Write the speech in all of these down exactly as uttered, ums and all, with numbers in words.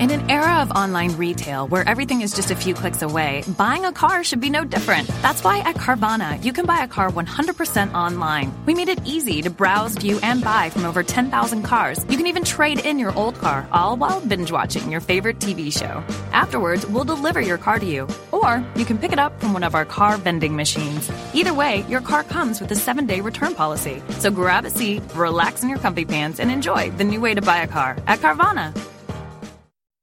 In an era of online retail where everything is just a few clicks away, buying a car should be no different. That's why at Carvana, you can buy a car one hundred percent online. We made it easy to browse, view, and buy from over ten thousand cars. You can even trade in your old car, all while binge-watching your favorite T V show. Afterwards, we'll deliver your car to you, or you can pick it up from one of our car vending machines. Either way, your car comes with a seven-day return policy. So grab a seat, relax in your comfy pants, and enjoy the new way to buy a car at Carvana.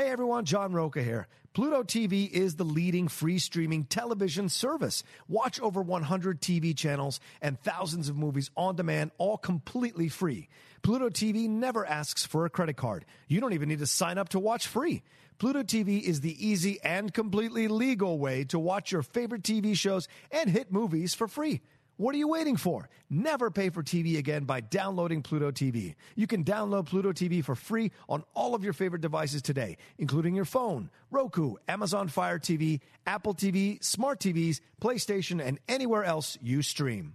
Hey everyone, John Roca here. Pluto T V is the leading free streaming television service. Watch over one hundred T V channels and thousands of movies on demand, all completely free. Pluto T V never asks for a credit card. You don't even need to sign up to watch free. Pluto T V is the easy and completely legal way to watch your favorite T V shows and hit movies for free. What are you waiting for? Never pay for T V again by downloading Pluto T V. You can download Pluto T V for free on all of your favorite devices today, including your phone, Roku, Amazon Fire T V, Apple T V, smart T Vs, PlayStation, and anywhere else you stream.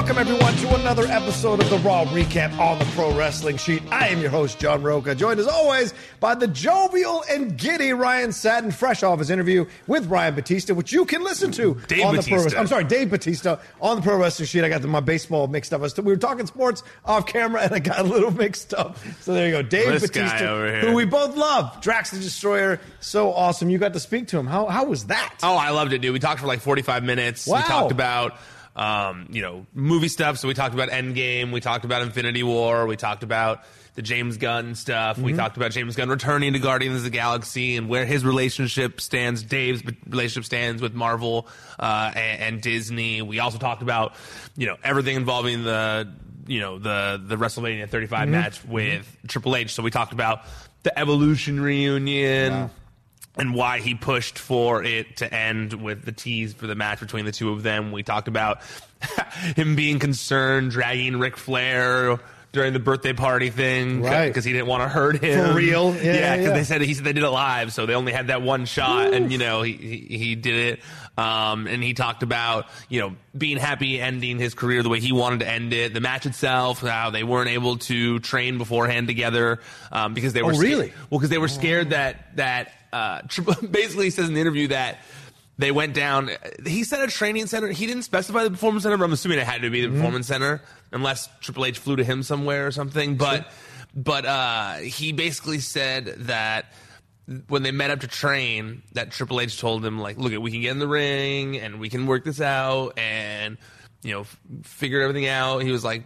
Welcome, everyone, to another episode of the Raw Recap on the Pro Wrestling Sheet. I am your host, John Roca, joined as always by the jovial and giddy Ryan Satin, fresh off his interview with Ryan Batista, which you can listen to Dave on Batista. the Pro I'm sorry, Dave Batista on the Pro Wrestling Sheet. I got my baseball mixed up. We were talking sports off camera, and I got a little mixed up. So there you go. Dave this Batista, who we both love, Drax the Destroyer. So awesome. You got to speak to him. How, how was that? Oh, I loved it, dude. We talked for like forty-five minutes. Wow. We talked about... Um, you know, movie stuff. So we talked about Endgame. We talked about Infinity War. We talked about the James Gunn stuff. Mm-hmm. We talked about James Gunn returning to Guardians of the Galaxy and where his relationship stands, Dave's relationship stands with Marvel uh, and, and Disney. We also talked about, you know, everything involving the, you know, the, the WrestleMania thirty-five mm-hmm. match with mm-hmm. Triple H. So we talked about the Evolution reunion. Wow. And why he pushed for it to end with the tease for the match between the two of them. We talked about him being concerned, dragging Ric Flair during the birthday party thing, right? Because he didn't want to hurt him. For real, yeah. Because yeah, yeah. they said he said they did it live, so they only had that one shot, Oof. and you know he he, he did it. Um, and he talked about you know being happy ending his career the way he wanted to end it. The match itself, how they weren't able to train beforehand together um, because they were oh, really scared. well because they were scared oh. that that. Uh, basically, he says in the interview that they went down. He said a training center. He didn't specify the performance center, but I'm assuming it had to be the mm-hmm. performance center, unless Triple H flew to him somewhere or something. But sure. but uh, he basically said that when they met up to train, that Triple H told him, like, look, we can get in the ring and we can work this out and, you know, f- figure everything out. He was like,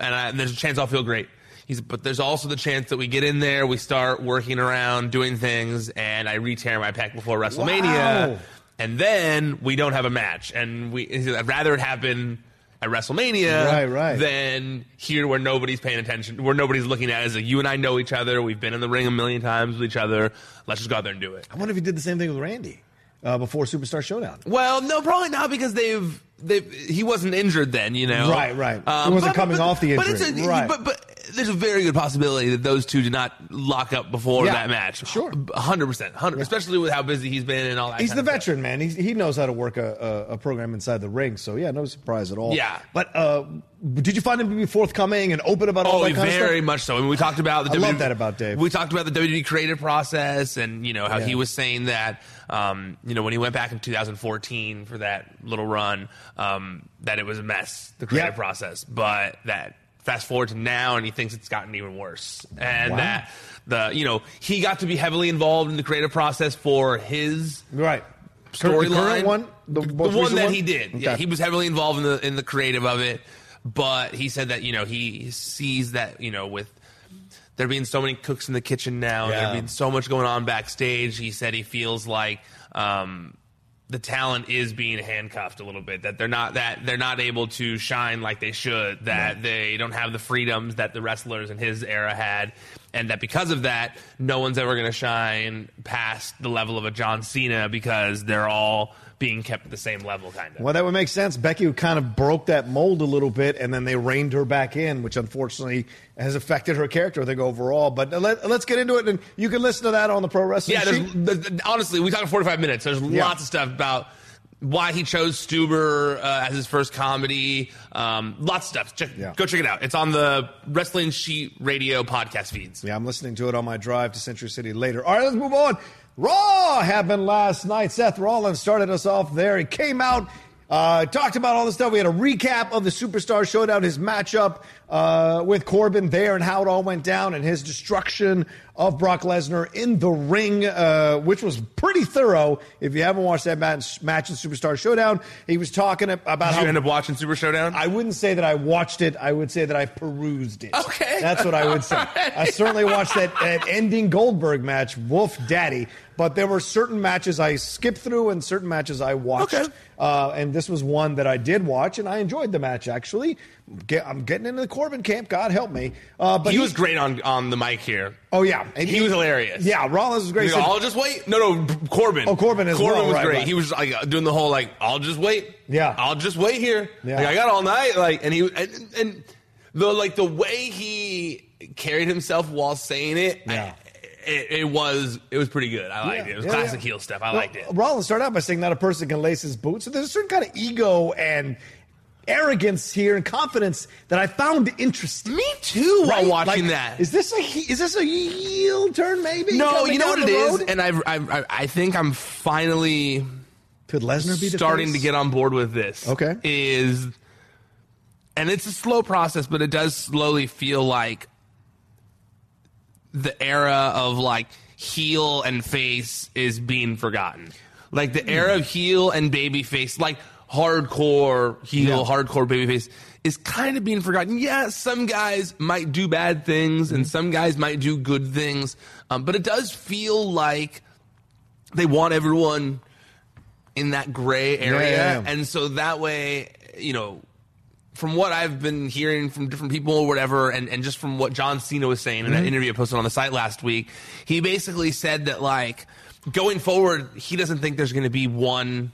and, I, and there's a chance I'll feel great. He's, but there's also the chance that we get in there, we start working around, doing things, and I re-tear my pec before WrestleMania, wow. and then we don't have a match. And we I'd rather it happen at WrestleMania right, right. than here where nobody's paying attention, where nobody's looking at it. It's like, you and I know each other, we've been in the ring a million times with each other, let's just go out there and do it. I wonder if he did the same thing with Randy uh, before Superstar Showdown. Well, no, probably not, because they've... They, he wasn't injured then, you know. Right, right. Um, he wasn't but, coming but, off the injury. But, it's a, right. but, but there's a very good possibility that those two did not lock up before yeah, that match. Sure. one hundred percent. one hundred percent yeah. Especially with how busy he's been and all that He's kind the of veteran, stuff. man. He's, he knows how to work a, a, a program inside the ring. So, yeah, no surprise at all. Yeah. But uh, did you find him to be forthcoming and open about oh, all that kind of stuff? Oh, very much so. I mean, we talked about the I W W E, love that about Dave. We talked about the W W E creative process and, you know, how yeah. he was saying that, um, you know, when he went back in two thousand fourteen for that little run, Um, that it was a mess, the creative yep. process, but that fast forward to now and he thinks it's gotten even worse. And wow. that the, you know, he got to be heavily involved in the creative process for his right. storyline. One, the, the one that one? he did. Okay. Yeah, he was heavily involved in the, in the creative of it, but he said that, you know, he sees that, you know, with there being so many cooks in the kitchen now, yeah. there being so much going on backstage, he said he feels like, um, the talent is being handcuffed a little bit, that they're not that they're not able to shine like they should, that yeah. they don't have the freedoms that the wrestlers in his era had, and that because of that, no one's ever going to shine past the level of a John Cena because they're all being kept at the same level, kind of. Well, that would make sense. Becky kind of broke that mold a little bit, and then they reined her back in, which unfortunately has affected her character, I think, overall. But let, let's get into it, and you can listen to that on the Pro Wrestling yeah, Sheet. Yeah, there's, there's, honestly, we talked forty-five minutes. There's yeah. lots of stuff about why he chose Stuber uh, as his first comedy. Um, lots of stuff. Check, yeah. Go check it out. It's on the Wrestling Sheet Radio podcast feeds. Yeah, I'm listening to it on my drive to Century City later. All right, let's move on. Raw happened last night. Seth Rollins started us off there. He came out, uh, talked about all this stuff. We had a recap of the Superstar Showdown, his matchup uh, with Corbin there and how it all went down and his destruction of Brock Lesnar in the ring, uh, which was pretty thorough. If you haven't watched that match, match in Superstar Showdown, he was talking about Did how... Did you end up watching Super Showdown? I wouldn't say that I watched it. I would say that I perused it. Okay. That's what I would say. Right. I certainly watched that, that ending Goldberg match, Wolf Daddy, but there were certain matches I skipped through and certain matches I watched. Okay. Uh, and this was one that I did watch, and I enjoyed the match, actually. Get, I'm getting into the Corbin camp. God help me. Uh, but he, he was great on, on the mic here. Oh, yeah. And he, he was hilarious. Yeah, Rollins was great. Go, I'll just wait. No, no, Corbin. Oh, Corbin is Corbin well, was right, great. Right. He was like doing the whole, like, I'll just wait. Yeah. I'll just wait here. Yeah. Like, I got all night. Like, and he, and, and the, like, the way he carried himself while saying it, yeah. I, It, it was it was pretty good. I liked yeah, it. It was yeah, classic yeah. heel stuff. I well, liked it. Rollins started out by saying that a person can lace his boots. So there's a certain kind of ego and arrogance here and confidence that I found interesting. Me too. Right? While watching like, that, is this a is this a heel turn? Maybe no. You know what it road? is, and I I I think I'm finally could Lesnar be starting to get on board with this? Okay, is and it's a slow process, but it does slowly feel like the era of like heel and face is being forgotten. Like the era of heel and babyface, like hardcore heel, yeah. hardcore babyface, is kind of being forgotten. Yeah, some guys might do bad things and some guys might do good things, um, but it does feel like they want everyone in that gray area. Yeah, yeah, yeah. And so that way, you know, from what I've been hearing from different people or whatever, and, and just from what John Cena was saying in that mm-hmm. interview I posted on the site last week, he basically said that, like, going forward, he doesn't think there's going to be one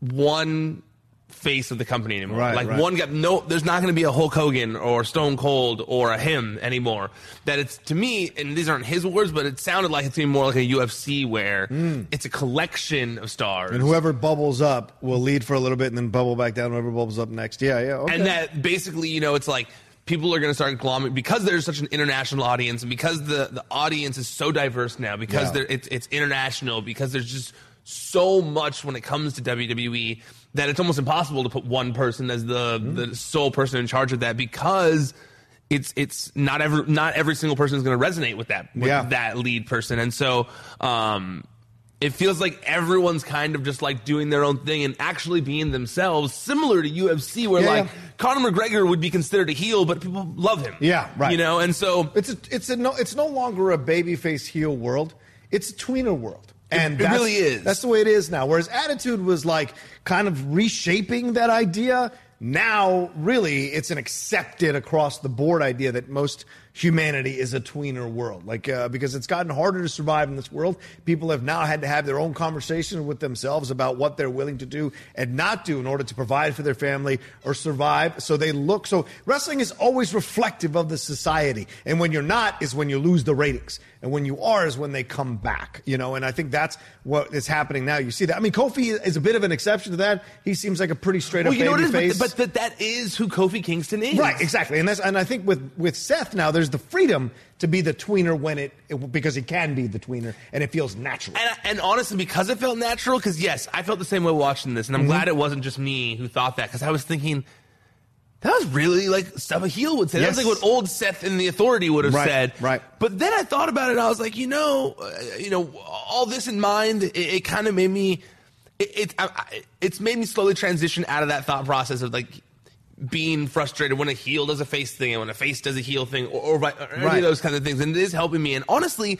one face of the company anymore. Right, like right. one guy, no, there's not going to be a Hulk Hogan or Stone Cold or a him anymore. That it's, to me, and these aren't his words, but it sounded like it's going to be more like a U F C where mm. it's a collection of stars. And whoever bubbles up will lead for a little bit and then bubble back down, whoever bubbles up next. Yeah, yeah, okay. And that basically, you know, it's like, people are going to start agglomerating because there's such an international audience, and because the, the audience is so diverse now, because yeah. it's it's international, because there's just so much when it comes to W W E that it's almost impossible to put one person as the, mm. the sole person in charge of that, because it's it's not every not every single person is going to resonate with that with yeah. that lead person, and so um, it feels like everyone's kind of just like doing their own thing and actually being themselves, similar to U F C where yeah, like. Yeah. Conor McGregor would be considered a heel, but people love him. Yeah, right. You know, and so it's a, it's a no, it's no longer a babyface heel world. It's a tweener world, and it, it really is. That's the way it is now. Whereas Attitude was like kind of reshaping that idea. Now, really, it's an accepted across the board idea that most humanity is a tweener world. Like, uh, because it's gotten harder to survive in this world. People have now had to have their own conversation with themselves about what they're willing to do and not do in order to provide for their family or survive. So they look, so wrestling is always reflective of the society. And when you're not is when you lose the ratings. And when you are is when they come back, you know, and I think that's what is happening now. You see that. I mean, Kofi is a bit of an exception to that. He seems like a pretty straight up well, you know baby what it is, face. But, but that, that is who Kofi Kingston is. Right, exactly. And that's, and I think with, with Seth now, there's the freedom to be the tweener when it, it because he can be the tweener and it feels natural. And, and honestly, because it felt natural, because yes, I felt the same way watching this, and I'm mm-hmm. glad it wasn't just me who thought that, because I was thinking that was really like stuff a heel would say. Yes. That was like what old Seth in the Authority would have right, said. Right. But then I thought about it, and I was like, you know, uh, you know, all this in mind, it, it kind of made me. It, it I, it's made me slowly transition out of that thought process of like being frustrated when a heel does a face thing and when a face does a heel thing, or, or, by, or any right. of those kinds of things. And it is helping me. And honestly,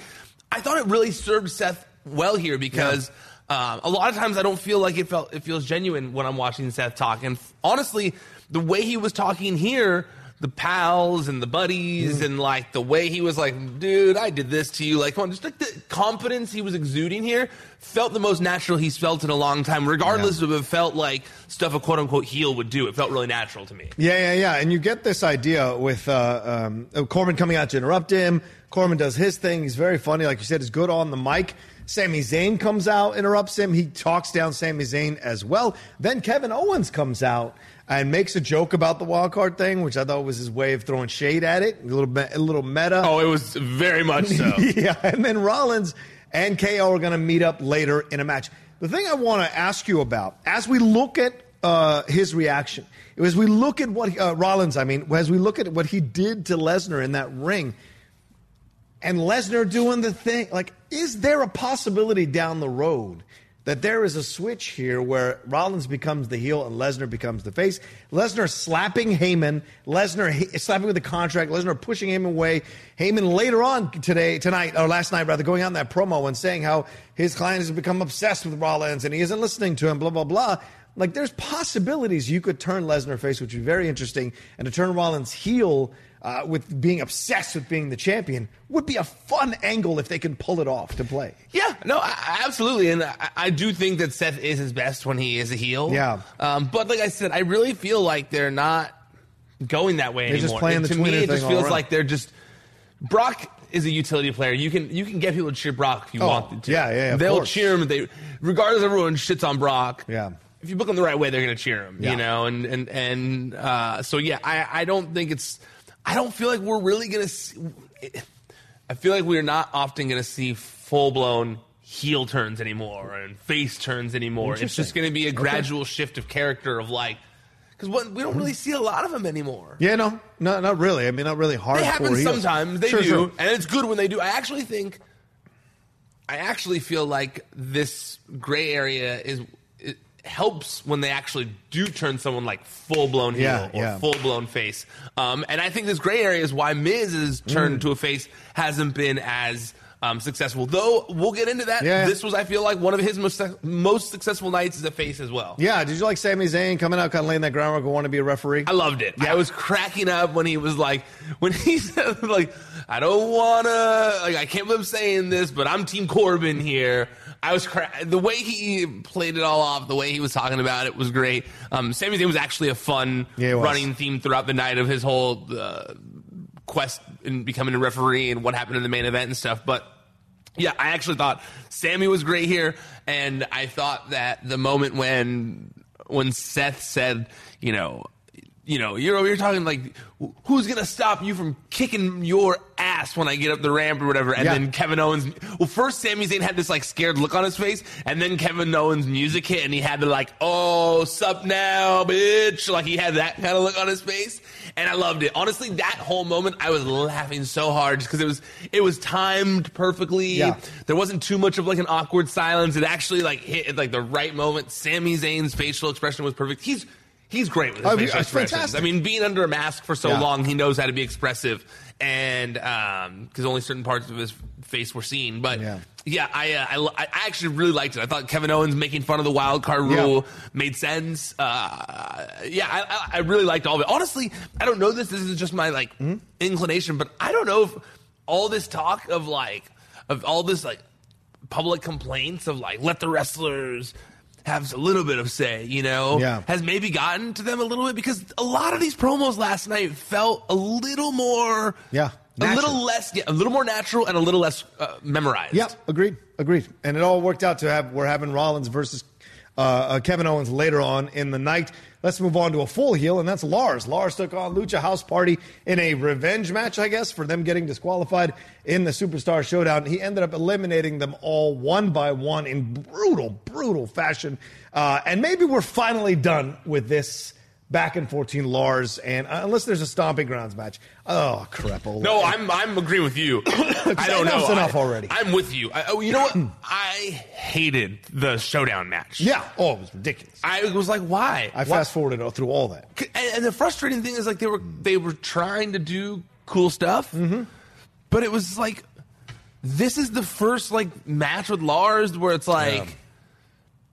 I thought it really served Seth well here, because yeah. um, a lot of times I don't feel like it felt it feels genuine when I'm watching Seth talk. And f- honestly, the way he was talking here, the pals and the buddies mm-hmm. and like the way he was like, dude, I did this to you. Like, come on, just like the confidence he was exuding here felt the most natural he's felt in a long time, regardless yeah. of if it felt like stuff a quote-unquote heel would do. It felt really natural to me. Yeah, yeah, yeah. And you get this idea with uh, um, Corbin coming out to interrupt him. Corbin does his thing. He's very funny. Like you said, he's good on the mic. Sami Zayn comes out, interrupts him. He talks down Sami Zayn as well. Then Kevin Owens comes out and makes a joke about the wild card thing, which I thought was his way of throwing shade at it, a little bit, a little meta. Oh, it was very much so. Yeah, and then Rollins and K O are going to meet up later in a match. The thing I want to ask you about, as we look at uh, his reaction, as we look at what uh, Rollins, I mean, as we look at what he did to Lesnar in that ring, and Lesnar doing the thing, like, is there a possibility down the road that there is a switch here where Rollins becomes the heel and Lesnar becomes the face? Lesnar slapping Heyman, Lesnar he- slapping with the contract, Lesnar pushing him away. Heyman later on today, tonight, or last night rather, going out in that promo and saying how his client has become obsessed with Rollins and he isn't listening to him, blah, blah, blah. Like, there's possibilities you could turn Lesnar face, which would be very interesting, and to turn Rollins heel uh, with being obsessed with being the champion would be a fun angle if they can pull it off to play. Yeah, no, I, absolutely. And I, I do think that Seth is his best when he is a heel. Yeah. Um, but like I said, I really feel like they're not going that way they're anymore. Just playing and the to me, it just feels around. like they're just Brock is a utility player. You can you can get people to cheer Brock if you oh, want them to. Yeah, yeah, yeah. They'll course. cheer him. They, regardless, everyone shits on Brock. Yeah. if you book them the right way, they're going to cheer them, yeah. you know? And, and, and, uh, so yeah, I, I don't think it's, I don't feel like we're really going to see, I feel like we're not often going to see full blown heel turns anymore and face turns anymore. It's just going to be a gradual okay. shift of character of like, because what we don't really see a lot of them anymore. Yeah, no, no, not really. I mean, not really hard. They happen sometimes. They sure, do. Sure. And it's good when they do. I actually think, I actually feel like this gray area is, it helps when they actually do turn someone like full-blown heel yeah, or yeah. full-blown face. Um, and I think this gray area is why Miz's turn mm. to a face hasn't been as um, successful. Though, we'll get into that. Yeah. This was, I feel like, one of his most most successful nights as a face as well. Yeah, did you like Sami Zayn coming out, kind of laying that groundwork and want to be a referee? I loved it. Yeah. I was cracking up when he was like, when he said, like, I don't want to, like, I can't believe I'm saying this, but I'm Team Corbin here. I was cra- the way he played it all off, the way he was talking about it was great. Um, Sami Zayn was actually a fun yeah, running theme throughout the night of his whole uh, quest in becoming a referee and what happened in the main event and stuff. But yeah, I actually thought Sami was great here, and I thought that the moment when when Seth said, you know. You know, you're you're talking like, who's going to stop you from kicking your ass when I get up the ramp or whatever? And yeah. then Kevin Owens. Well, first, Sami Zayn had this, like, scared look on his face. And then Kevin Owens' music hit, and he had the, like, oh, sup now, bitch. Like, he had that kind of look on his face. And I loved it. Honestly, that whole moment, I was laughing so hard just because it was, it was timed perfectly. Yeah. There wasn't too much of, like, an awkward silence. It actually, like, hit at, like, the right moment. Sami Zayn's facial expression was perfect. He's... He's great with his oh, facial expressions. Fantastic. I mean, being under a mask for so yeah. long, he knows how to be expressive, and because um, only certain parts of his face were seen. But yeah, yeah I, uh, I I actually really liked it. I thought Kevin Owens making fun of the wild card rule yeah. made sense. Uh, yeah, I, I really liked all of it. Honestly, I don't know this. This is just my like mm-hmm. inclination, but I don't know if all this talk of like of all this like public complaints of like let the wrestlers have a little bit of say, you know, yeah. has maybe gotten to them a little bit, because a lot of these promos last night felt a little more, yeah, natural. a little less, yeah, a little more natural and a little less uh, memorized. Yeah, agreed, agreed. And it all worked out to have we're having Rollins versus uh, uh, Kevin Owens later on in the night. Let's move on to a full heel, and that's Lars. Lars took on Lucha House Party in a revenge match, I guess, for them getting disqualified in the Superstar Showdown. He ended up eliminating them all one by one in brutal, brutal fashion. Uh, and maybe we're finally done with this back and fourteen Lars, and uh, unless there's a Stomping Grounds match. Oh, crap. No, I'm I'm agreeing with you. I don't know. That's enough I, already. I'm with you. I, oh, you know what? I hated the Showdown match. Yeah. Oh, it was ridiculous. I was like, why? I fast-forwarded through all that. And, and the frustrating thing is, like, they were, they were trying to do cool stuff, mm-hmm. but it was like, this is the first, like, match with Lars where it's like, yeah.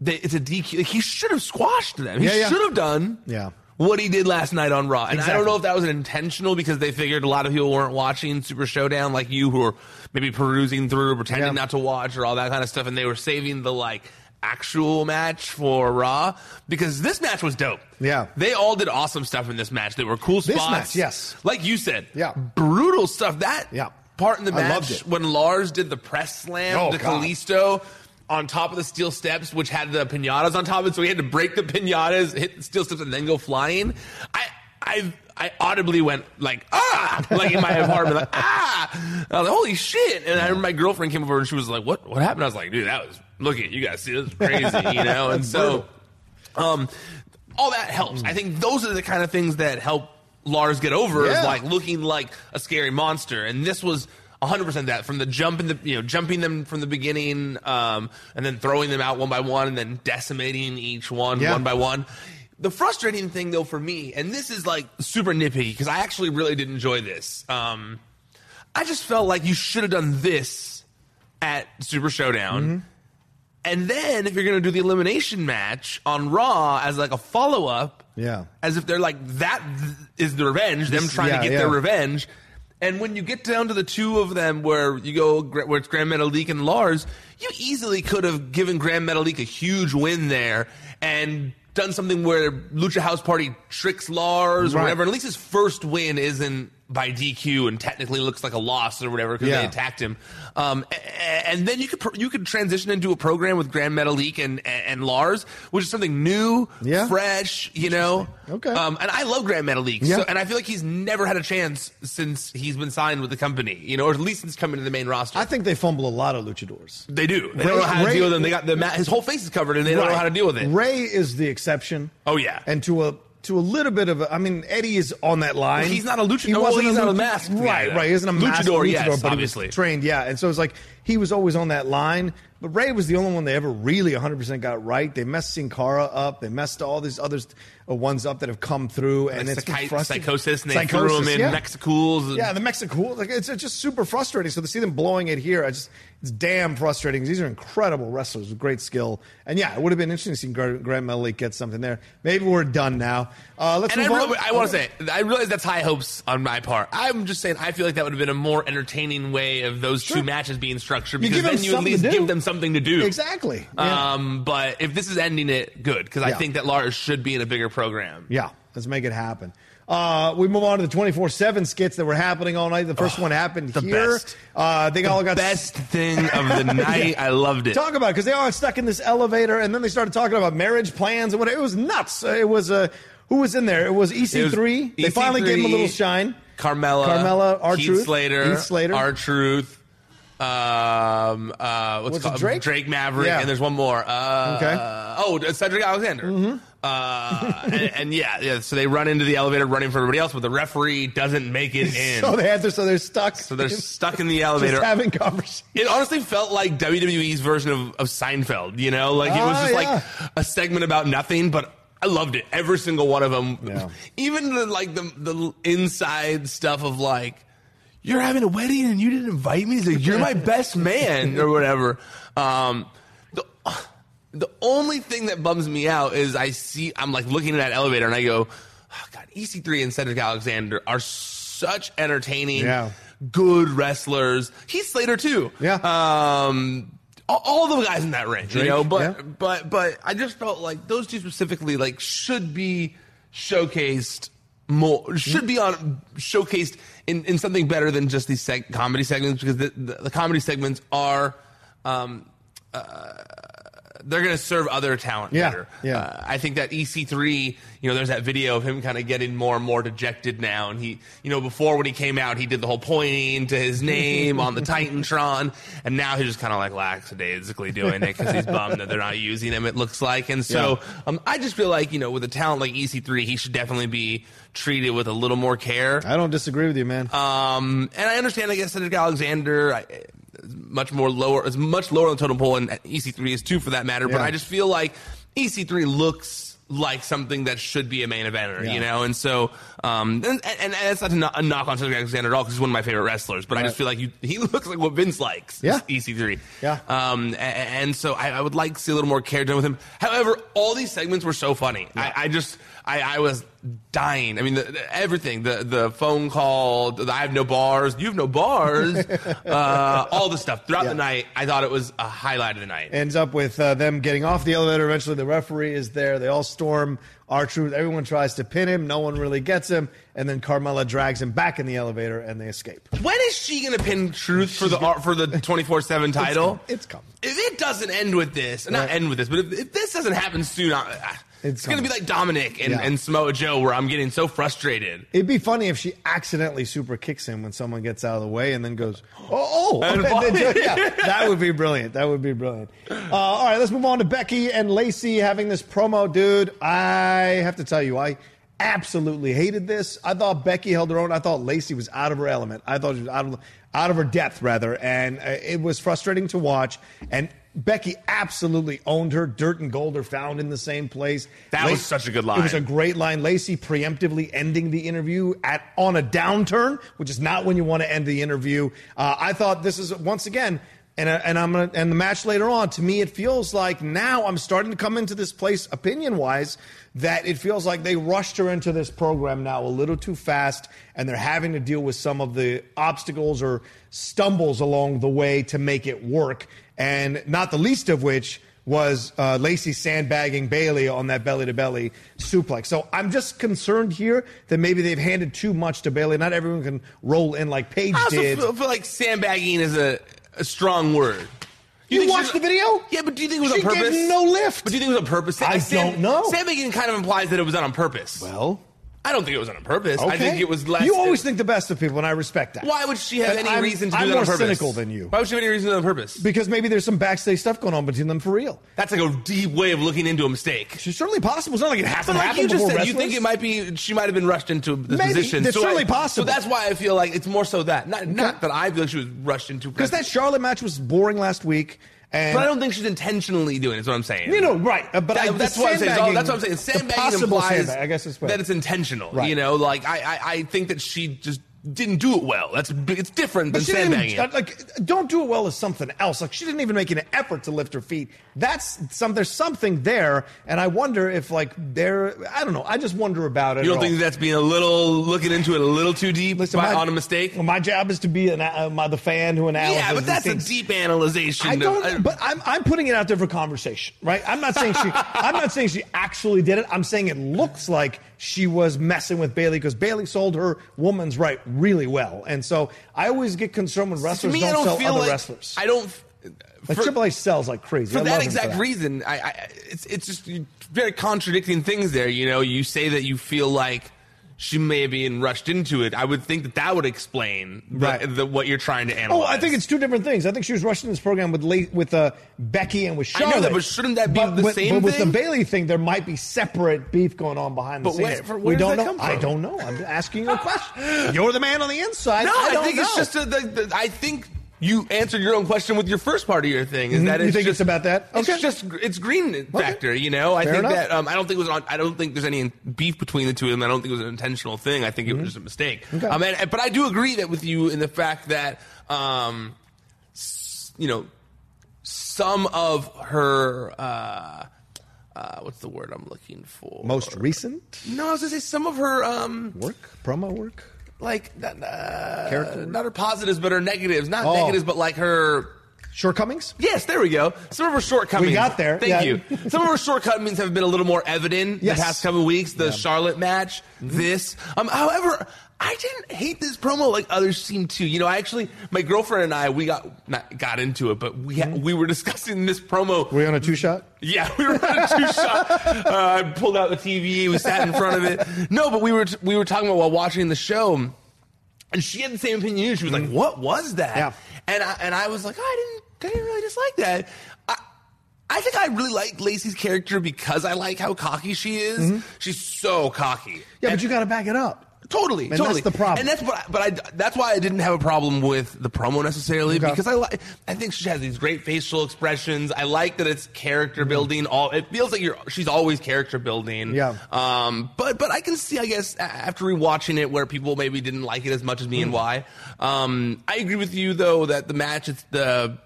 they, it's a D Q. Like, he should have squashed them. He yeah, yeah. should have done. Yeah. what he did last night on Raw. And exactly. I don't know if that was intentional because they figured a lot of people weren't watching Super Showdown like you who are maybe perusing through, pretending yeah. not to watch or all that kind of stuff. And they were saving the like actual match for Raw because this match was dope. Yeah. They all did awesome stuff in this match. They were cool spots. This match, yes. Like you said. Yeah. Brutal stuff. That yeah. part in the match when Lars did the press slam oh, to God. Kalisto on top of the steel steps, which had the pinatas on top of it, so he had to break the pinatas, hit the steel steps, and then go flying. I I, I audibly went, like, ah! Like, in my apartment, like, ah! I was like, holy shit! And I remember my girlfriend came over, and she was like, what What happened? I was like, dude, that was, look at it, you guys see, this is crazy, you know? And so, um, all that helps. I think those are the kind of things that help Lars get over, yeah. is, like, looking like a scary monster. And this was one hundred percent that from the jump in the you know jumping them from the beginning um, and then throwing them out one by one and then decimating each one yeah. one by one. The frustrating thing though for me, and this is like super nitpicky because I actually really did enjoy this. Um, I just felt like you should have done this at Super Showdown, mm-hmm. and then if you're gonna do the elimination match on Raw as like a follow up, yeah, as if they're like that is the revenge, them trying yeah, to get yeah. their revenge. And when you get down to the two of them where you go, where it's Grand Metalik and Lars, you easily could have given Grand Metalik a huge win there and done something where Lucha House Party tricks Lars right. or whatever. At least his first win isn't by D Q and technically looks like a loss or whatever because yeah. they attacked him. Um, and then you could you could transition into a program with Grand Metalik and, and Lars, which is something new, yeah. fresh, you know. Okay. Um, and I love Grand Metalik. Yeah. So, and I feel like he's never had a chance since he's been signed with the company, you know, or at least since coming to the main roster. I think they fumble a lot of luchadors. They do. They Ray, don't know how to Ray, deal with them. They got the his whole face is covered and they don't right. know how to deal with it. Ray is the exception. Oh, yeah. And to a... To a little bit of, a, I mean, Eddie is on that line. Well, he's not a luchador. He no, wasn't well, he's a, not a mask. Right, right. He isn't a mask. Luchador, luchador, yes, but obviously. He was trained, yeah. And so it's like he was always on that line. But Ray was the only one they ever really one hundred percent got right. They messed Sin Cara up. They messed all these other ones up that have come through. And like it's psychi- frustrating. Psychosis, and they psychosis, threw them in yeah. Mexicools. And- yeah, the Mexicools. Like, it's, it's just super frustrating. So to see them blowing it here, I just it's damn frustrating. These are incredible wrestlers with great skill. And yeah, it would have been interesting to see Grand, Grand Metalik get something there. Maybe we're done now. Uh, let's and move I really, on. I want to say, I realize that's high hopes on my part. I'm just saying I feel like that would have been a more entertaining way of those sure. two matches being structured because you then you at least give them something to do. Exactly. Yeah. Um, but if this is ending it, good, because yeah. I think that Lars should be in a bigger program. Yeah, let's make it happen. Uh, we move on to the twenty-four seven skits that were happening all night. The first oh, one happened the here. Best. Uh, they the all got best st- thing of the night. Yeah. I loved it. Talk about it, because they all got stuck in this elevator, and then they started talking about marriage plans and what it was nuts. It was uh, who was in there? It was E C three. It was they E C three, finally gave him a little shine. Carmella, Carmella, R-Truth, Heath Slater, Heath Slater, R-Truth. Um, uh, what's called? Drake? Drake Maverick, yeah. and there's one more. Uh, okay. Uh, oh, Cedric Alexander. Mm-hmm. Uh, and, and yeah, yeah, so they run into the elevator running for everybody else, but the referee doesn't make it in. So, they had to, so they're stuck. So they're in, stuck in the elevator. Just having conversations. It honestly felt like W W E's version of, of Seinfeld, you know? Like, it was just uh, yeah. like a segment about nothing, but I loved it. Every single one of them. Yeah. Even the, like, the, the inside stuff of, like, you're having a wedding and you didn't invite me? He's like, you're my best man or whatever. Um, the, the only thing that bums me out is I see, I'm like looking at that elevator and I go, oh God, E C three and Cedric Alexander are such entertaining, yeah. good wrestlers. Heath Slater too. Yeah. Um, all, all the guys in that ring, Drake, you know, but, yeah. but, but I just felt like those two specifically like should be showcased more, should be on showcased In, in something better than just these seg- comedy segments, because the, the, the comedy segments are, um, uh, they're going to serve other talent yeah, better. Yeah. Uh, I think that E C three, you know, there's that video of him kind of getting more and more dejected now. And he, you know, before when he came out, he did the whole pointing to his name on the Titantron. And now he's just kind of like lackadaisically doing it because he's bummed that they're not using him, it looks like. And so yeah. um, I just feel like, you know, with a talent like E C three, he should definitely be treated with a little more care. I don't disagree with you, man. Um, and I understand, I guess, Cedric Alexander I, is much more lower, is much lower on the totem pole, and E C three is too, for that matter. Yeah. But I just feel like E C three looks like something that should be a main eventer, yeah. you know. And so, um, and, and, and that's not a knock on Cedric Alexander at all, because he's one of my favorite wrestlers. But right. I just feel like you, he looks like what Vince likes. Yeah, E C three. Yeah. Um, and, and so I, I would like to see a little more care done with him. However, all these segments were so funny. Yeah. I, I just. I, I was dying. I mean, the, the, everything, the the phone call, the, I have no bars, you have no bars, uh, all the stuff throughout yeah. the night. I thought it was a highlight of the night. Ends up with uh, them getting off the elevator. Eventually, the referee is there. They all storm R-Truth. Everyone tries to pin him. No one really gets him. And then Carmella drags him back in the elevator, and they escape. When is she going to pin Truth for the for the twenty-four seven title? It's coming. If it doesn't end with this, not right. end with this, but if, if this doesn't happen soon, I, I, it's, it's going to be like Dominic and, yeah. and Samoa Joe, where I'm getting so frustrated. It'd be funny if she accidentally super kicks him when someone gets out of the way and then goes, oh, oh. And and then, yeah, that would be brilliant. That would be brilliant. Uh, all right, let's move on to Becky and Lacey having this promo. Dude, I have to tell you, I absolutely hated this. I thought Becky held her own. I thought Lacey was out of her element. I thought she was out of, out of her depth, rather. And uh, it was frustrating to watch. And Becky absolutely owned her. Dirt and gold are found in the same place. That Lacey, was such a good line. It was a great line. Lacey preemptively ending the interview at on a downturn, which is not when you want to end the interview. Uh, I thought this is, once again, and, and I'm gonna, and the match later on, to me, it feels like now I'm starting to come into this place, opinion-wise, that it feels like they rushed her into this program now a little too fast, and they're having to deal with some of the obstacles or stumbles along the way to make it work. And not the least of which was uh, Lacey sandbagging Bayley on that belly-to-belly suplex. So I'm just concerned here that maybe they've handed too much to Bayley. Not everyone can roll in like Paige did. I also feel like sandbagging is a, a strong word. You, you watched the video? Yeah, but do you think it was on purpose? She gave no lift. But do you think it was on purpose? I don't know. Sandbagging kind of implies that it was not on purpose. Well... I don't think it was on purpose. Okay. I think it was less... You always think the best of people, and I respect that. Why would she have but any I'm, reason to do I'm that on purpose? I'm more cynical than you. Why would she have any reason to do that on purpose? Because maybe there's some backstage stuff going on between them for real. That's like a deep way of looking into a mistake. It's certainly possible. It's not like it has but to like happen you just said, wrestlers. You think it might be... She might have been rushed into this maybe. Position. It's so certainly I, possible. So that's why I feel like it's more so that. Not, okay. not that I feel like she was rushed into... Because that Charlotte match was boring last week. And but I don't think she's intentionally doing it, is what I'm saying. You know, right. Uh, but that, I, that's, what I'm saying. So, that's what I'm saying. Sandbagging implies sandbag, I guess it's that it's intentional. Right. You know, like, I, I, I think that she just didn't do it well. That's It's different but than sandbagging. Even, like, don't do it well is something else. Like, she didn't even make an effort to lift her feet. That's some. There's something there, and I wonder if, like, there. I don't know. I just wonder about it. You don't think all. That's being a little, looking into it a little too deep Listen, by, my, on a mistake? Well, my job is to be an, uh, my, the fan who analyzes Yeah, but that's things. A deep analyzation. I don't, of, I, but I'm, I'm putting it out there for conversation, right? I'm not saying she, I'm not saying she actually did it. I'm saying it looks like she was messing with Bayley because Bayley sold her woman's right really well. And so I always get concerned when wrestlers me, don't, don't sell other like, wrestlers. I don't... Like, for, Triple H sells like crazy. For I that exact for that. reason, I, I, it's it's just very contradicting things there. You know, you say that you feel like she may have been rushed into it. I would think that that would explain right. the, the, what you're trying to analyze. Oh, I think it's two different things. I think she was rushed into this program with late, with uh, Becky and with Charlotte. I know that, but shouldn't that be but, the with, same but thing? But with the Bayley thing, there might be separate beef going on behind the but scenes. Where, for, where we don't know. I don't know. I'm asking you a question. You're the man on the inside. No, I, I don't think know. It's just a, the, the, I think. You answered your own question with your first part of your thing. Is that you it's think just, it's about that? Okay. It's just it's green factor, okay. You know. I Fair think enough. That um, I don't think it was. On, I don't think there's any beef between the two of them. I don't think it was an intentional thing. I think mm-hmm. it was just a mistake. Okay. Um, and, but I do agree that with you in the fact that um, s- you know some of her uh, uh, what's the word I'm looking for? Most recent? No, I was gonna say some of her um, work, promo work. Like, uh, not her positives, but her negatives. Not oh. negatives, but like her... Shortcomings? Yes, there we go. Some of her shortcomings. We got there. Thank yeah. you. Some of her shortcomings have been a little more evident yes. the past couple of weeks. The yeah. Charlotte match, mm-hmm. this. Um, however, I didn't hate this promo like others seem to. You know, I actually, my girlfriend and I, we got not got into it, but we ha- mm-hmm. we were discussing this promo. Were you on a two-shot? Yeah, we were on a two-shot. Uh, I pulled out the T V. We sat in front of it. No, but we were t- we were talking about while watching the show, and she had the same opinion you. She was like, what was that? Yeah. And I, and I was like, oh, I didn't I didn't really dislike that. I, I think I really like Lacey's character because I like how cocky she is. Mm-hmm. She's so cocky. Yeah, and, but you got to back it up. Totally, and totally. That's the problem. And that's what I, but I, that's why I didn't have a problem with the promo necessarily okay. because I like. I think she has these great facial expressions. I like that it's character mm-hmm. building. All it feels like you're. She's always character building. Yeah. Um. But but I can see. I guess after rewatching it, where people maybe didn't like it as much as me mm-hmm. and why. Um. I agree with you though that the match. It's the.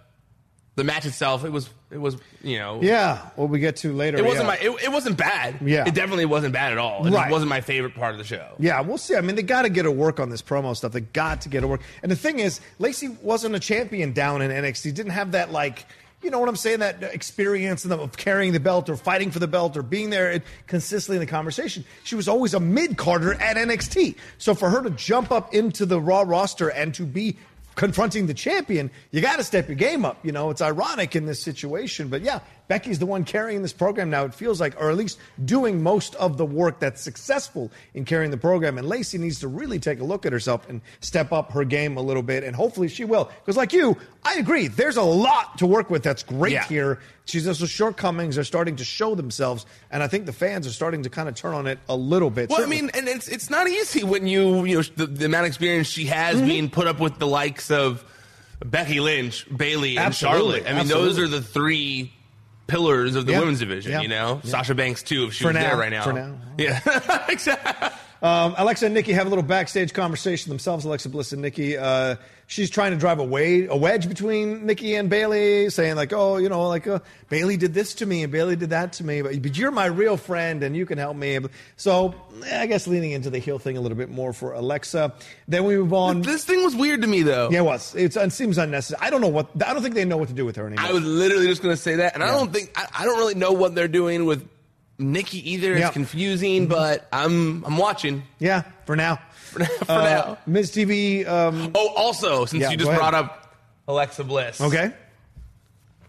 The match itself, it was, it was, you know. Yeah, what we get to later. It wasn't yeah. my, it, it wasn't bad. Yeah, it definitely wasn't bad at all. It right. just wasn't my favorite part of the show. Yeah, we'll see. I mean, they got to get a work on this promo stuff. They got to get a work. And the thing is, Lacey wasn't a champion down in N X T. Didn't have that like. You know what I'm saying? That experience of carrying the belt or fighting for the belt or being there consistently in the conversation. She was always a mid-carder at N X T. So for her to jump up into the Raw roster and to be confronting the champion, you got to step your game up. You know, it's ironic in this situation. But, yeah, Becky's the one carrying this program now, it feels like, or at least doing most of the work that's successful in carrying the program. And Lacey needs to really take a look at herself and step up her game a little bit. And hopefully she will. Because, like you, I agree. There's a lot to work with that's great yeah. here. She's also shortcomings are starting to show themselves. And I think the fans are starting to kind of turn on it a little bit. Well, certainly. I mean, and it's it's not easy when you, you know, the, the amount of experience she has mm-hmm. being put up with the likes of Becky Lynch, Bayley, and Absolutely. Charlotte. I mean, Absolutely. Those are the three pillars of the yep. women's division, yep. you know? Yep. Sasha Banks, too, if she For was now. There right now. For now. Yeah. exactly. Um, Alexa and Nikki have a little backstage conversation themselves, Alexa Bliss and Nikki. Uh, she's trying to drive a, way, a wedge between Nikki and Bayley, saying like, oh, you know, like, uh, Bayley did this to me and Bayley did that to me, but, but you're my real friend and you can help me. So I guess leaning into the heel thing a little bit more for Alexa. Then we move on. This thing was weird to me, though. Yeah, it was. It's, it seems unnecessary. I don't know what, I don't think they know what to do with her anymore. I was literally just going to say that, and yeah. I don't think, I, I don't really know what they're doing with Nikki either. It's yeah. confusing, mm-hmm. but I'm I'm watching. Yeah, for now. For, for uh, now. Miz T V. Um, oh, also, since yeah, you just brought up Alexa Bliss. Okay.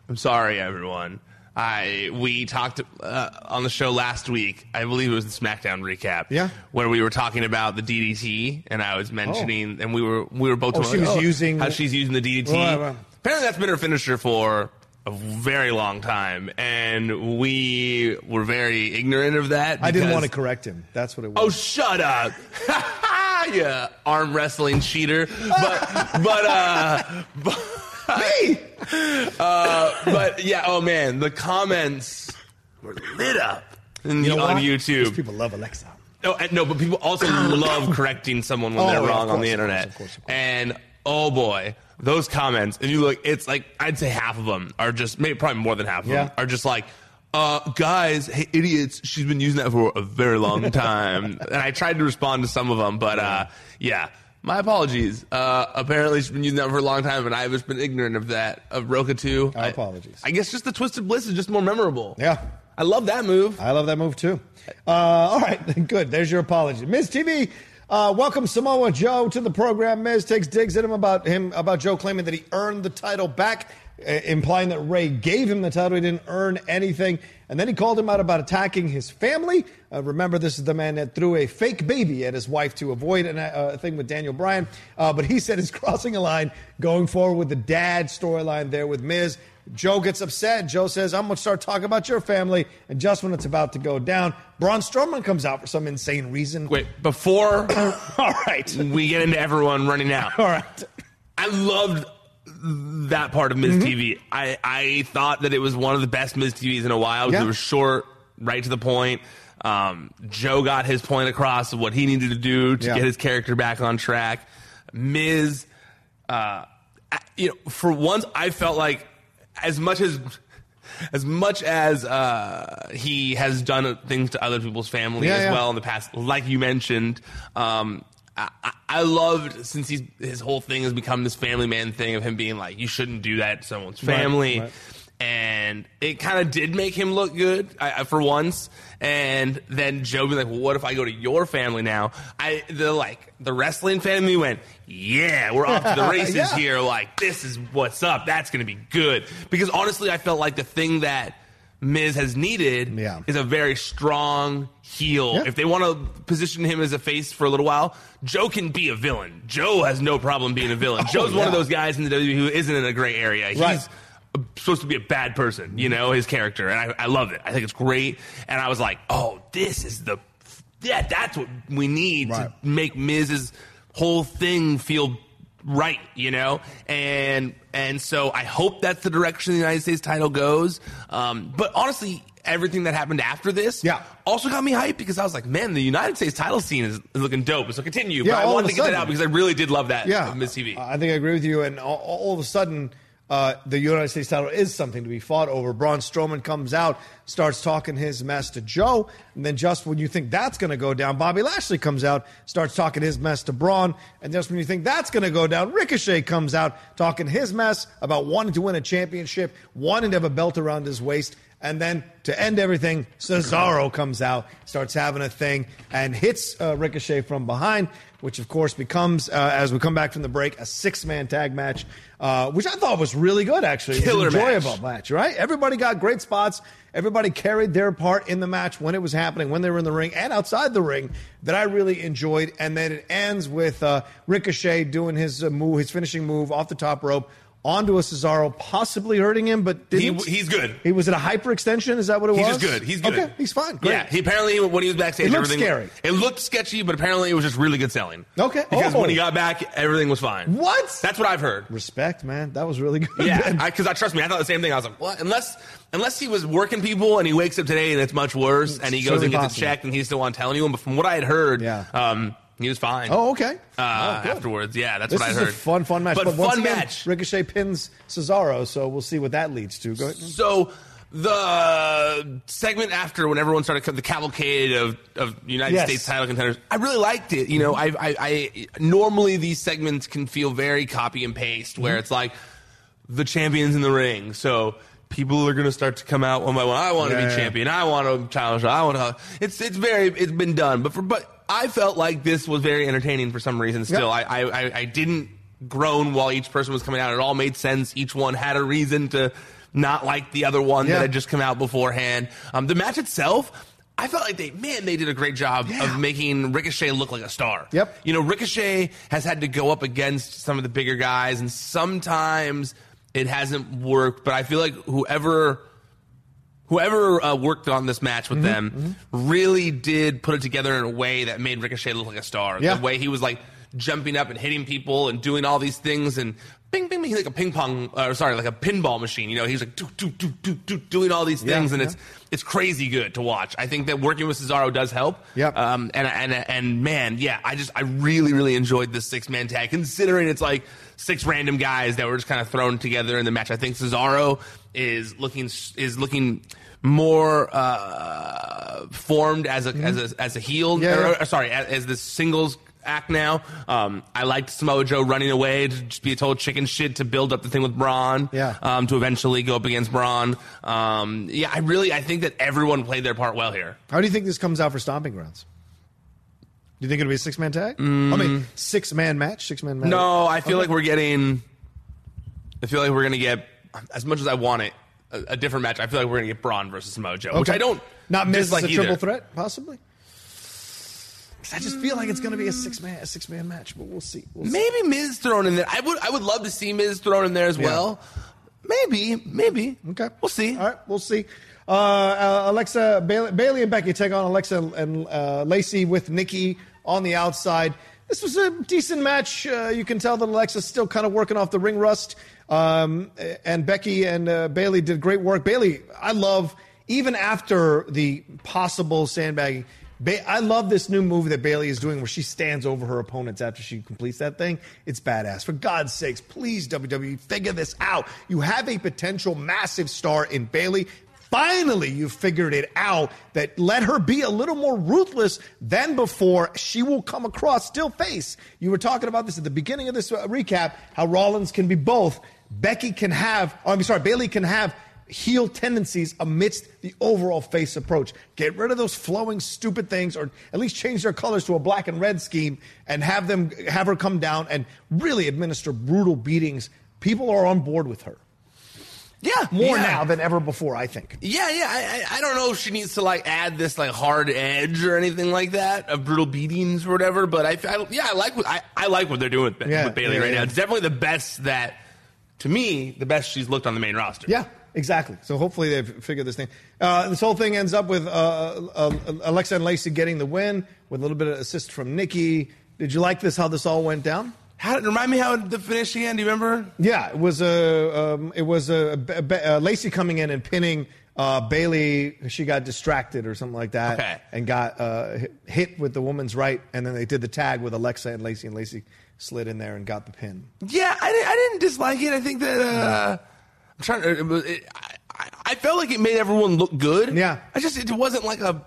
I'm sorry, everyone. I we talked uh, on the show last week. I believe it was the SmackDown recap. Yeah. Where we were talking about the D D T, and I was mentioning, oh. and we were we were both oh, talking she was oh, using how she's using the D D T. Well, well. Apparently, that's been her finisher for a very long time, and we were very ignorant of that. Because I didn't want to correct him. That's what it was. Oh, shut up. Yeah, arm wrestling cheater. But, but, uh, but, me? Uh, but yeah, oh man, the comments were lit up in, you know, on what? YouTube. These people love Alexa. No, and, no, but people also love correcting someone when oh, they're yeah, wrong course, on the internet. Of course, of course, of course. And oh boy. Those comments, and you look, it's like, I'd say half of them are just, maybe probably more than half of yeah. them, are just like, uh, guys, hey, idiots, she's been using that for a very long time. And I tried to respond to some of them, but uh, yeah, my apologies. Uh, apparently she's been using that for a long time, and I've just been ignorant of that, of Roku two. My I, apologies. I guess just the Twisted Bliss is just more memorable. Yeah. I love that move. I love that move, too. Uh, all right, good. There's your apology. Miz T V. Uh, welcome Samoa Joe to the program. Miz takes digs at him about him about Joe claiming that he earned the title back, uh, implying that Ray gave him the title. He didn't earn anything. And then he called him out about attacking his family. Uh, remember, this is the man that threw a fake baby at his wife to avoid a uh, thing with Daniel Bryan. Uh, but he said he's crossing a line going forward with the dad storyline there with Miz. Joe gets upset. Joe says, I'm going to start talking about your family. And just when it's about to go down, Braun Strowman comes out for some insane reason. Wait, before all right, we get into everyone running out. All right. I loved that part of Miz Mm-hmm. T V. I, I thought that it was one of the best Miz T Vs in a while because yeah. it was short, right to the point. Um, Joe got his point across of what he needed to do to yeah. get his character back on track. Miz, uh, you know, for once, I felt like As much as, as much as uh, he has done things to other people's family yeah, as yeah. well in the past, like you mentioned, um, I, I loved since he's, his whole thing has become this family man thing of him being like, you shouldn't do that to someone's family, right, right. and it kind of did make him look good I, I, for once. And then Joe being like, well, what if I go to your family now? I the like the wrestling family went, yeah, we're off to the races yeah. here. Like, this is what's up. That's going to be good. Because honestly, I felt like the thing that Miz has needed yeah. is a very strong heel. Yeah. If they want to position him as a face for a little while, Joe can be a villain. Joe has no problem being a villain. oh, Joe's yeah. one of those guys in the W W E who isn't in a gray area. He's right. supposed to be a bad person, you know, his character. And I, I love it. I think it's great. And I was like, oh, this is the, yeah, that's what we need right. to make Miz's whole thing feel right, you know? And, and so I hope that's the direction the United States title goes. Um, but honestly, everything that happened after this yeah. also got me hyped because I was like, man, the United States title scene is, is looking dope. So continue. Yeah, but I wanted to sudden, get that out because I really did love that. Yeah. Miz T V. I think I agree with you. And all, all of a sudden, Uh, the United States title is something to be fought over. Braun Strowman comes out, starts talking his mess to Joe, and then just when you think that's going to go down, Bobby Lashley comes out, starts talking his mess to Braun, and just when you think that's going to go down, Ricochet comes out, talking his mess about wanting to win a championship, wanting to have a belt around his waist, and then to end everything, Cesaro comes out, starts having a thing, and hits uh, Ricochet from behind, which, of course, becomes, uh, as we come back from the break, a six-man tag match, uh, which I thought was really good, actually. Killer match. It was an enjoyable match, right? Everybody got great spots. Everybody carried their part in the match when it was happening, when they were in the ring and outside the ring, that I really enjoyed. And then it ends with uh, Ricochet doing his uh, move, his finishing move off the top rope onto a Cesaro, possibly hurting him, but didn't. He, he's good. He was at a hyperextension. Is that what it was? He's just good. He's good. Okay, he's fine. Great. Yeah, he apparently, when he was backstage, it looked everything scary. Was, it looked sketchy, but apparently it was just really good selling. Okay. Because oh. when he got back, everything was fine. What? That's what I've heard. Respect, man. That was really good. Yeah, because I, I trust me. I thought the same thing. I was like, what? Unless unless he was working people and he wakes up today and it's much worse it's and he goes and gets it checked and he's still on telling you. But from what I had heard, yeah. um, he was fine. Oh, okay. Uh, oh, afterwards, yeah, that's this what I heard. This is a fun, fun match. But, but fun again, match. Ricochet pins Cesaro, so we'll see what that leads to. Go ahead. So the segment after, when everyone started the cavalcade of, of United yes. States title contenders, I really liked it. You know, I, I, I normally these segments can feel very copy and paste, where mm-hmm. it's like the champions in the ring. So people are going to start to come out one by one. I want to yeah, be yeah. champion. I want to challenge. I want to. It's it's very it's been done, but for but. I felt like this was very entertaining for some reason still. Yep. I, I, I didn't groan while each person was coming out. It all made sense. Each one had a reason to not like the other one yeah. that had just come out beforehand. Um, the match itself, I felt like they, man, they did a great job yeah. of making Ricochet look like a star. Yep. You know, Ricochet has had to go up against some of the bigger guys, and sometimes it hasn't worked, but I feel like whoever... Whoever uh, worked on this match with mm-hmm, them mm-hmm. really did put it together in a way that made Ricochet look like a star. Yeah. The way he was, like, jumping up and hitting people and doing all these things and bing, bing, bing, like a ping pong, uh, sorry, like a pinball machine. You know, he's like do, do, do, do, do, doing all these things, yeah, and yeah. it's it's crazy good to watch. I think that working with Cesaro does help. Yep. Um, and, and, and, man, yeah, I just, I really, really enjoyed this six-man tag, considering it's, like, six random guys that were just kind of thrown together in the match. I think Cesaro is looking is looking more uh, formed as a, mm-hmm. as a as a heel. Yeah, or, yeah. Or, sorry, as, as the singles act now. Um, I liked Samoa Joe running away to just be told chicken shit to build up the thing with Braun. Yeah. Um, to eventually go up against Braun. Um, yeah, I really I think that everyone played their part well here. How do you think this comes out for Stomping Grounds? Do you think it'll be a six-man tag? Mm. I mean, six-man match, six-man match. No, I feel okay. like we're getting. I feel like we're gonna get. As much as I want it, a, a different match, I feel like we're going to get Braun versus Samoa Joe, okay. which I don't Not miss like a either. Triple threat, possibly? Because I just feel like it's going to be a six-man a six-man match, but we'll see. We'll maybe see. Miz thrown in there. I would I would love to see Miz thrown in there as yeah. well. Maybe, maybe. Okay. We'll see. All right, we'll see. Uh, uh, Alexa, Bayley, Bayley and Becky take on Alexa and uh, Lacey with Nikki on the outside. This was a decent match. Uh, you can tell that Alexa's still kind of working off the ring rust. Um, and Becky and uh, Bayley did great work. Bayley, I love, even after the possible sandbagging, ba- I love this new move that Bayley is doing where she stands over her opponents after she completes that thing. It's badass. For God's sakes, please, W W E, figure this out. You have a potential massive star in Bayley. Finally, you figured it out, that let her be a little more ruthless than before. She will come across still face. You were talking about this at the beginning of this recap, how Rollins can be both. Becky can have, oh, I'm sorry, Bayley can have heel tendencies amidst the overall face approach. Get rid of those flowing, stupid things, or at least change their colors to a black and red scheme and have them have her come down and really administer brutal beatings. People are on board with her. Yeah. More yeah. now than ever before, I think. Yeah, yeah. I, I I don't know if she needs to, like, add this, like, hard edge or anything like that of brutal beatings or whatever, but I, I yeah, I like what I, I like what they're doing with, yeah, with Bayley yeah, right yeah. now. It's definitely the best that, to me, the best she's looked on the main roster. Yeah, exactly. So hopefully they've figured this thing. Uh, this whole thing ends up with uh, uh, Alexa and Lacey getting the win with a little bit of assist from Nikki. Did you like this, how this all went down? How, remind me how the finish again. Do you remember? Yeah, it was a um, it was a, a, a Lacey coming in and pinning uh, Bayley. She got distracted or something like that, okay. and got uh, hit with the woman's right. And then they did the tag with Alexa and Lacey, and Lacey slid in there and got the pin. Yeah, I didn't, I didn't dislike it. I think that uh, I'm trying to. It, it, I, I felt like it made everyone look good. Yeah, I just it wasn't like a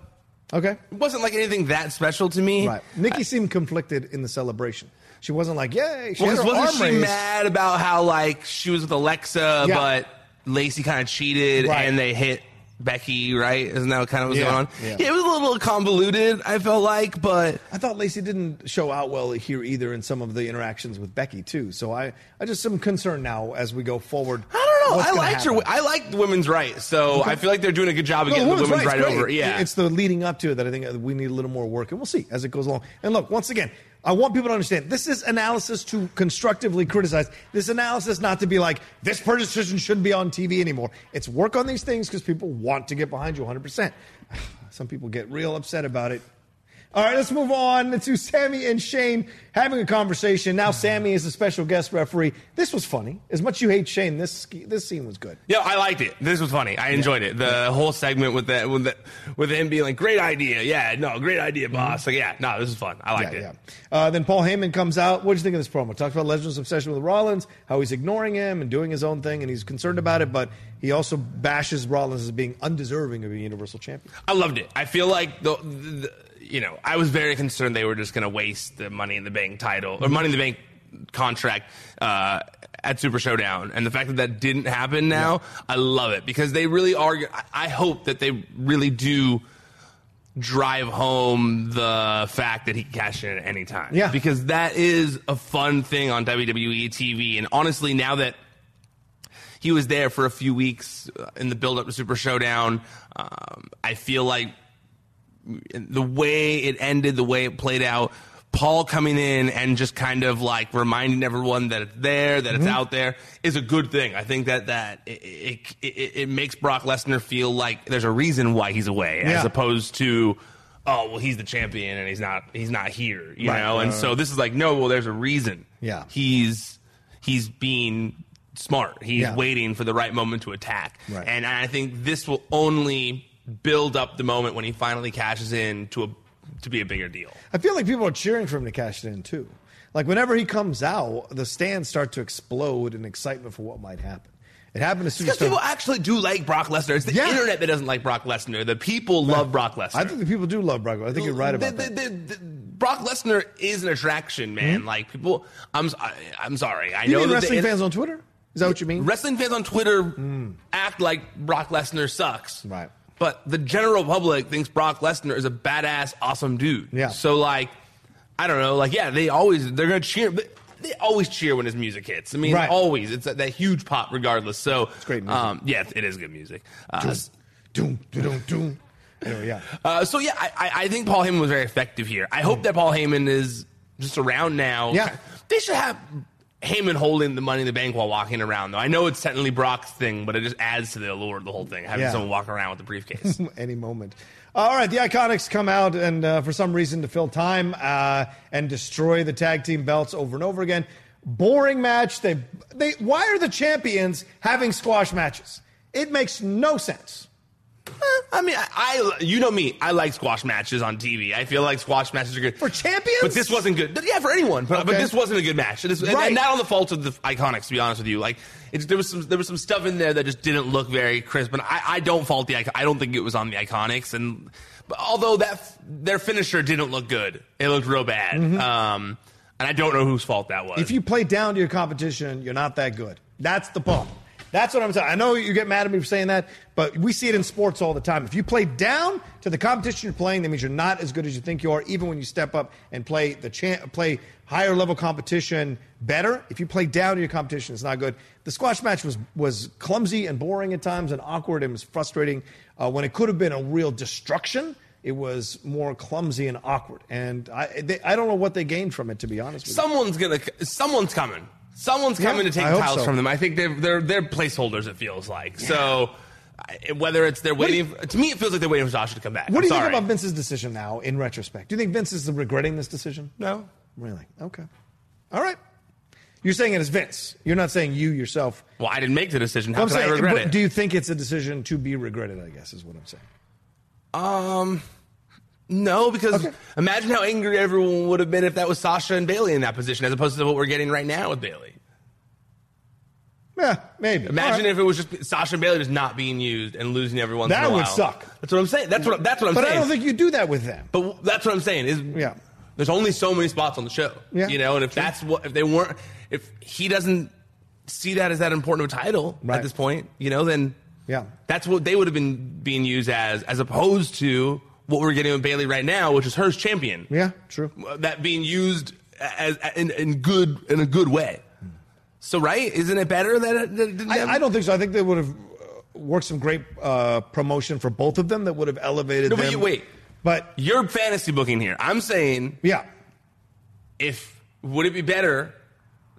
okay. It wasn't like anything that special to me. Right. Nikki I, seemed conflicted in the celebration. She wasn't like, yay. She well, wasn't she raised. mad about how, like, she was with Alexa, yeah. but Lacey kind of cheated, right. and they hit Becky, right? Isn't that what kind of was yeah. going on? Yeah. yeah, it was a little convoluted, I felt like, but... I thought Lacey didn't show out well here either in some of the interactions with Becky, too. So I, I just am concerned now as we go forward. I don't know. I liked happen. her. I liked women's rights, so okay. I feel like they're doing a good job of no, getting the women's, women's right over. Yeah, it's the leading up to it that I think we need a little more work, and we'll see as it goes along. And look, once again... I want people to understand this is analysis to constructively criticize. This analysis not to be like, this person shouldn't be on T V anymore. It's work on these things because people want to get behind you one hundred percent. Some people get real upset about it. All right, let's move on to Sammy and Shane having a conversation. Now Sammy is a special guest referee. This was funny. As much as you hate Shane, this this scene was good. Yeah, I liked it. This was funny. I enjoyed yeah. it. The yeah. whole segment with that with, the, with him being like, great idea. Yeah, no, great idea, boss. Mm-hmm. Like, yeah, no, this is fun. I liked yeah, it. Yeah. Uh, then Paul Heyman comes out. What did you think of this promo? Talks about Lesnar's obsession with Rollins, how he's ignoring him and doing his own thing, and he's concerned about it, but he also bashes Rollins as being undeserving of a Universal Champion. I loved it. I feel like the... the You know, I was very concerned they were just going to waste the Money in the Bank title or Money in the Bank contract uh, at Super Showdown. And the fact that that didn't happen now, yeah. I love it because they really are. I hope that they really do drive home the fact that he can cash in at any time. Yeah. Because that is a fun thing on W W E T V. And honestly, now that he was there for a few weeks in the build up to Super Showdown, um, I feel like the way it ended, the way it played out, Paul coming in and just kind of like reminding everyone that it's there, that mm-hmm. it's out there, is a good thing. I think that that it it, it it makes Brock Lesnar feel like there's a reason why he's away, yeah. as opposed to, oh well, he's the champion and he's not he's not here, you right. know. And uh, so this is like, no, well, there's a reason. Yeah, he's he's being smart. He's yeah. waiting for the right moment to attack. Right. And I think this will only build up the moment when he finally cashes in to a to be a bigger deal. I feel like people are cheering for him to cash it in too. Like whenever he comes out, the stands start to explode in excitement for what might happen. It happened to Superstar. Because people actually do like Brock Lesnar. It's the yeah. internet that doesn't like Brock Lesnar. The people Man, love Brock Lesnar. I think the people do love Brock Lesnar. I think you're right about the, the, that. The, the, Brock Lesnar is an attraction, man. Mm-hmm. Like people, I'm I'm sorry. I you know mean that wrestling the, fans on Twitter. Is that what you mean? Wrestling fans on Twitter mm. act like Brock Lesnar sucks. Right. But the general public thinks Brock Lesnar is a badass, awesome dude. Yeah. So, like, I don't know. Like, yeah, they always, they're going to cheer. But they always cheer when his music hits. I mean, right. always. It's that, that huge pop regardless. So, it's great music. Um, yeah, it is good music. Uh, doom, doom, doom, doom. Anyway, yeah. Uh, so, yeah, I, I think Paul Heyman was very effective here. I hope mm. that Paul Heyman is just around now. Yeah. They should have Heyman holding the Money in the Bank while walking around, though. I know it's technically Brock's thing, but it just adds to the allure of the whole thing, having yeah. someone walk around with the briefcase. Any moment. All right, the Iconics come out, and uh, for some reason, to fill time uh, and destroy the tag team belts over and over again. Boring match. They, they. Why are the champions having squash matches? It makes no sense. I mean, I, I you know me. I like squash matches on T V. I feel like squash matches are good. For champions? But this wasn't good. Yeah, for anyone. But, okay. but this wasn't a good match. This, right. and, and not on the fault of the Iconics, to be honest with you. Like, it, there was some there was some stuff in there that just didn't look very crisp. And I, I don't fault the I don't think it was on the Iconics. And but although that their finisher didn't look good, it looked real bad. Mm-hmm. Um, and I don't know whose fault that was. If you play down to your competition, you're not that good. That's the problem. That's what I'm saying. I know you get mad at me for saying that, but we see it in sports all the time. If you play down to the competition you're playing, that means you're not as good as you think you are, even when you step up and play the cha- play higher level competition better. If you play down to your competition, it's not good. The squash match was was clumsy and boring at times and awkward and was frustrating. Uh, when it could have been a real destruction, it was more clumsy and awkward. And I they, I don't know what they gained from it, to be honest with someone's you. Gonna, someone's coming. Someone's coming yeah, to take titles so. from them. I think they're they're they're placeholders. It feels like yeah. so. Whether it's they're waiting, you, for, to me it feels like they're waiting for Sasha to come back. What I'm do you sorry. think about Vince's decision now? In retrospect, do you think Vince is regretting this decision? No, really. Okay, all right. You're saying it is Vince. You're not saying you yourself. Well, I didn't make the decision. How I'm could saying, I regret it? Do you think it's a decision to be regretted? I guess is what I'm saying. Um. No, because okay. imagine how angry everyone would have been if that was Sasha and Bayley in that position, as opposed to what we're getting right now with Bayley. Yeah, maybe. Imagine right. if it was just Sasha and Bayley just not being used and losing everyone. That in a would while. Suck. That's what I'm saying. That's what that's what I'm but saying. But I don't think you do that with them. But that's what I'm saying. Is yeah. there's only so many spots on the show, yeah. you know. And if True. that's what if they weren't, if he doesn't see that as that important of a title right. at this point, you know, then yeah, that's what they would have been being used as, as opposed to what we're getting with Bayley right now, which is her champion. Yeah, true. That being used as, as in, in good in a good way. Mm. So, right? Isn't it better that it didn't I, have... I don't think so. I think they would have worked some great uh, promotion for both of them that would have elevated no, them. No, but you, wait. But you're fantasy booking here. I'm saying... Yeah. if would it be better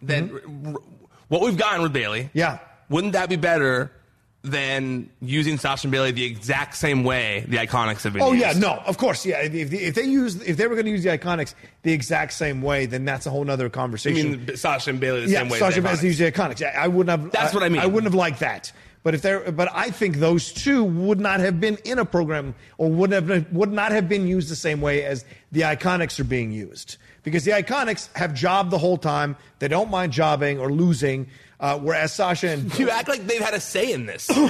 than mm-hmm. what we've gotten with Bayley? Yeah. Wouldn't that be better than using Sasha and Bayley the exact same way the Iconics have been used? Oh, yeah, no, of course, yeah. If, if they use, if they were going to use the Iconics the exact same way, then that's a whole other conversation. You mean Sasha and Bayley the yeah, same way? Yeah, Sasha Banks used the Iconics. Yeah, I wouldn't have. That's I, what I mean. I wouldn't have liked that. But if there, but I think those two would not have been in a program or would have would not have been used the same way as the Iconics are being used, because the Iconics have jobbed the whole time. They don't mind jobbing or losing. Uh, whereas Sasha and... You act like they've had a say in this. You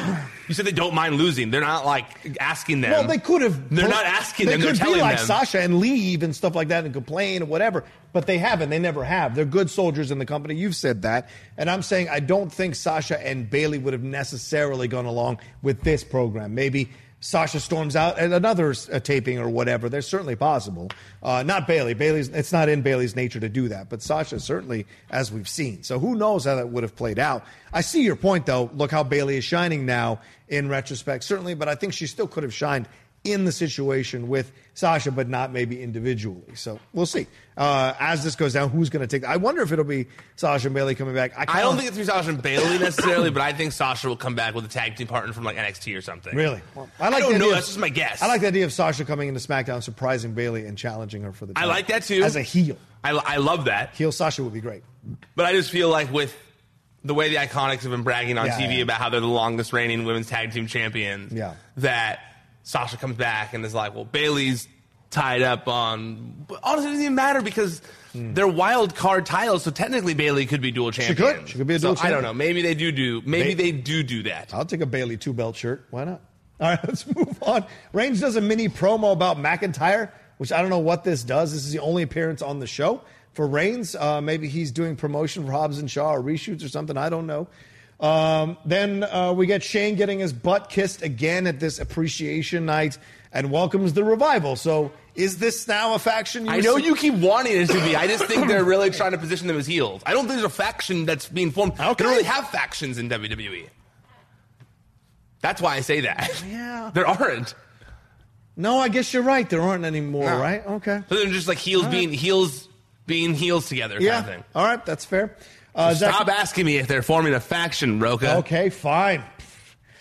said they don't mind losing. They're not, like, asking them. Well, they could have... They're not asking them. They're telling them. They could be like Sasha and leave and stuff like that and complain or whatever, but they haven't. They never have. They're good soldiers in the company. You've said that. And I'm saying I don't think Sasha and Bayley would have necessarily gone along with this program. Maybe Sasha storms out at another uh, taping or whatever. That's certainly possible. Uh, not Bayley. Bayley's. It's not in Bayley's nature to do that. But Sasha certainly, as we've seen. So who knows how that would have played out. I see your point, though. Look how Bayley is shining now in retrospect, certainly. But I think she still could have shined in the situation with Sasha, but not maybe individually. So we'll see. Uh, as this goes down, who's going to take... I wonder if it'll be Sasha and Bayley coming back. I, I don't think it's going to be Sasha and Bayley necessarily, but I think Sasha will come back with a tag team partner from like N X T or something. Really? Well, I, like I don't know. Of, that's just my guess. I like the idea of Sasha coming into SmackDown, surprising Bayley and challenging her for the title. I like that, too. As a heel. I, I love that. Heel Sasha would be great. But I just feel like with the way the Iconics have been bragging on yeah, T V yeah. about how they're the longest reigning women's tag team champions, yeah. that... Sasha comes back and is like, well, Bayley's tied up on... But honestly, it doesn't even matter because mm. they're wild card titles, so technically Bayley could be dual champion. She could. She could be a dual so, champion. I don't know. Maybe they do do... Maybe ba- they do do that. I'll take a Bayley two-belt shirt. Why not? All right, let's move on. Reigns does a mini promo about McIntyre, which I don't know what this does. This is the only appearance on the show for Reigns. Uh, maybe he's doing promotion for Hobbs and Shaw or reshoots or something. I don't know. Um, then uh, we get Shane getting his butt kissed again at this appreciation night and welcomes the Revival. So is this now a faction? I know see- you keep wanting it to be. I just think they're really trying to position them as heels. I don't think there's a faction that's being formed. Okay. They don't really have factions in W W E. That's why I say that. Yeah. There aren't. No, I guess you're right. There aren't any more, no. right? Okay. So they're just like heels right. being heels being heels together yeah. kind of thing. All right, that's fair. Uh, so Zach, stop asking me if they're forming a faction, Roka. Okay, fine.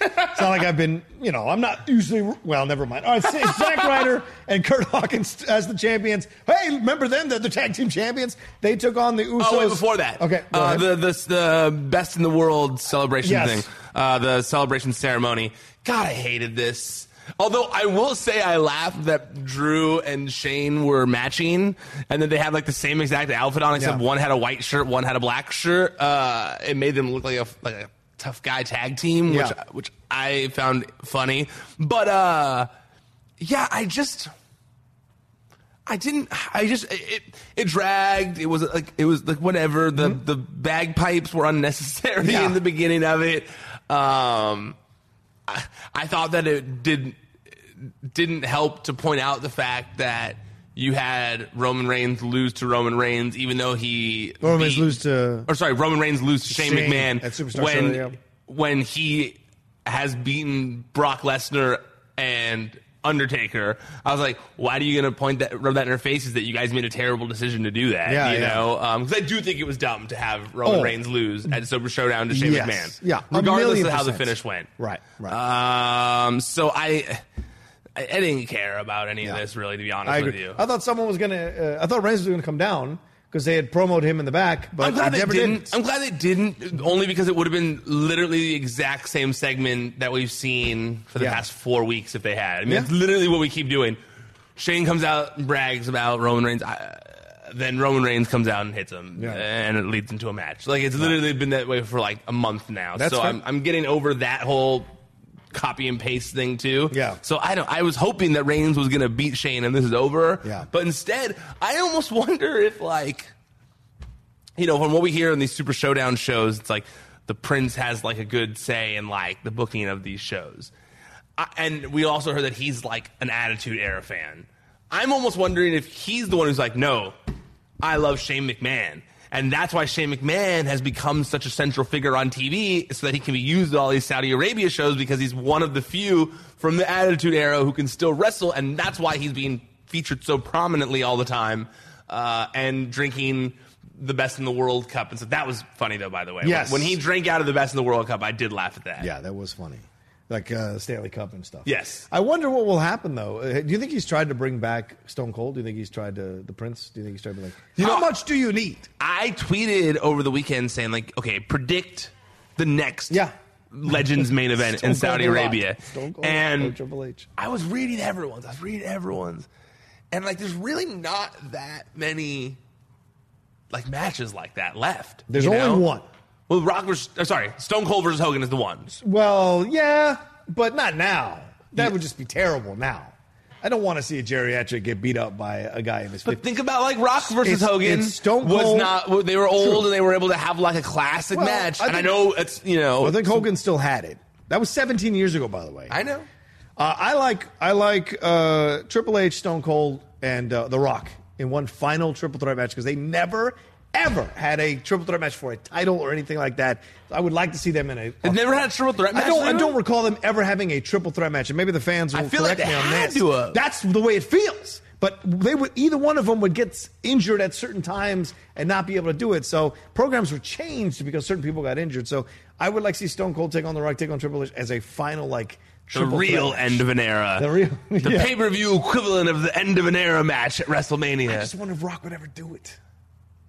It's not like I've been, you know, I'm not usually, well, never mind. All right, Zack Ryder and Curt Hawkins as the champions. Hey, remember them, the, the tag team champions? They took on the Usos. Oh, wait, before that. Okay. Uh, the, the, the best in the world celebration yes. thing, uh, the celebration ceremony. God, I hated this. Although I will say I laughed that Drew and Shane were matching and that they had like the same exact outfit on except yeah. one had a white shirt, one had a black shirt. Uh, it made them look like a, like a tough guy tag team, which yeah. which I found funny. But uh, yeah, I just I didn't I just it it dragged. It was like it was like whatever. The mm-hmm. the bagpipes were unnecessary yeah. in the beginning of it. Um I thought that it did, didn't help to point out the fact that you had Roman Reigns lose to Roman Reigns, even though he Roman Reigns lose to or sorry Roman Reigns lose to Shane, Shane McMahon at Superstar when Showdown, yeah. when he has beaten Brock Lesnar and Undertaker. I was like, why are you going to point that rub that in their faces that you guys made a terrible decision to do that? Yeah, you yeah. know, because um, I do think it was dumb to have Roman oh. Reigns lose at Super Showdown to Shane yes. McMahon, yeah, regardless of how the finish went. Right, right. Um, so I, I, I didn't care about any yeah. of this really, to be honest with you. I thought someone was going to. Uh, I thought Reigns was going to come down because they had promoted him in the back, but they never didn't. did. I'm glad they didn't, only because it would have been literally the exact same segment that we've seen for the yeah. past four weeks if they had. I mean, yeah. it's literally what we keep doing. Shane comes out and brags about Roman Reigns. I, then Roman Reigns comes out and hits him, yeah. and it leads into a match. Like, it's literally been that way for, like, a month now. That's so I'm, I'm getting over that whole copy and paste thing too. Yeah. So I don't. I was hoping that Reigns was gonna beat Shane and this is over. Yeah. But instead, I almost wonder if, like, you know, from what we hear in these Super Showdown shows, it's like the Prince has like a good say in like the booking of these shows, I, and we also heard that he's like an Attitude Era fan. I'm almost wondering if he's the one who's like, no, I love Shane McMahon. And that's why Shane McMahon has become such a central figure on T V, so that he can be used at all these Saudi Arabia shows because he's one of the few from the Attitude Era who can still wrestle, and that's why he's being featured so prominently all the time uh, and drinking the Best in the World Cup. And so that was funny, though, by the way. Yes. When he drank out of the Best in the World Cup, I did laugh at that. Yeah, that was funny. Like uh, Stanley Cup and stuff. Yes. I wonder what will happen, though. Do you think he's tried to bring back Stone Cold? Do you think he's tried to the Prince? Do you think he's tried to be like, you know, how much do you need? I tweeted over the weekend saying, like, okay, predict the next yeah. Legends main event in Saudi Arabia. Stone Cold and Triple H. I was reading everyone's. I was reading everyone's. And, like, there's really not that many, like, matches like that left. There's only know? one. Well, Rock versus, or sorry, Stone Cold versus Hogan is the one. Well, yeah, but not now. That yeah. would just be terrible now. I don't want to see a geriatric get beat up by a guy in his fifties. But think about, like, Rock versus it's, Hogan it's Stone Cold, was not, they were old true. and they were able to have, like, a classic well, match. I think, and I know it's, you know. I think Hogan still had it. That was seventeen years ago, by the way. I know. Uh, I like, I like uh, Triple H, Stone Cold, and uh, The Rock in one final triple threat match because they never ever had a triple threat match for a title or anything like that. I would like to see them in a... They've never had a triple threat match. I don't, I don't recall them ever having a triple threat match, and maybe the fans will correct me on this. I feel like they had to. That's the way it feels. But they would, either one of them would get injured at certain times and not be able to do it. So programs were changed because certain people got injured. So I would like to see Stone Cold take on The Rock, take on Triple H as a final, like... The real threat. End of an era. The real, yeah. The pay-per-view equivalent of the end of an era match at WrestleMania. I just wonder if Rock would ever do it.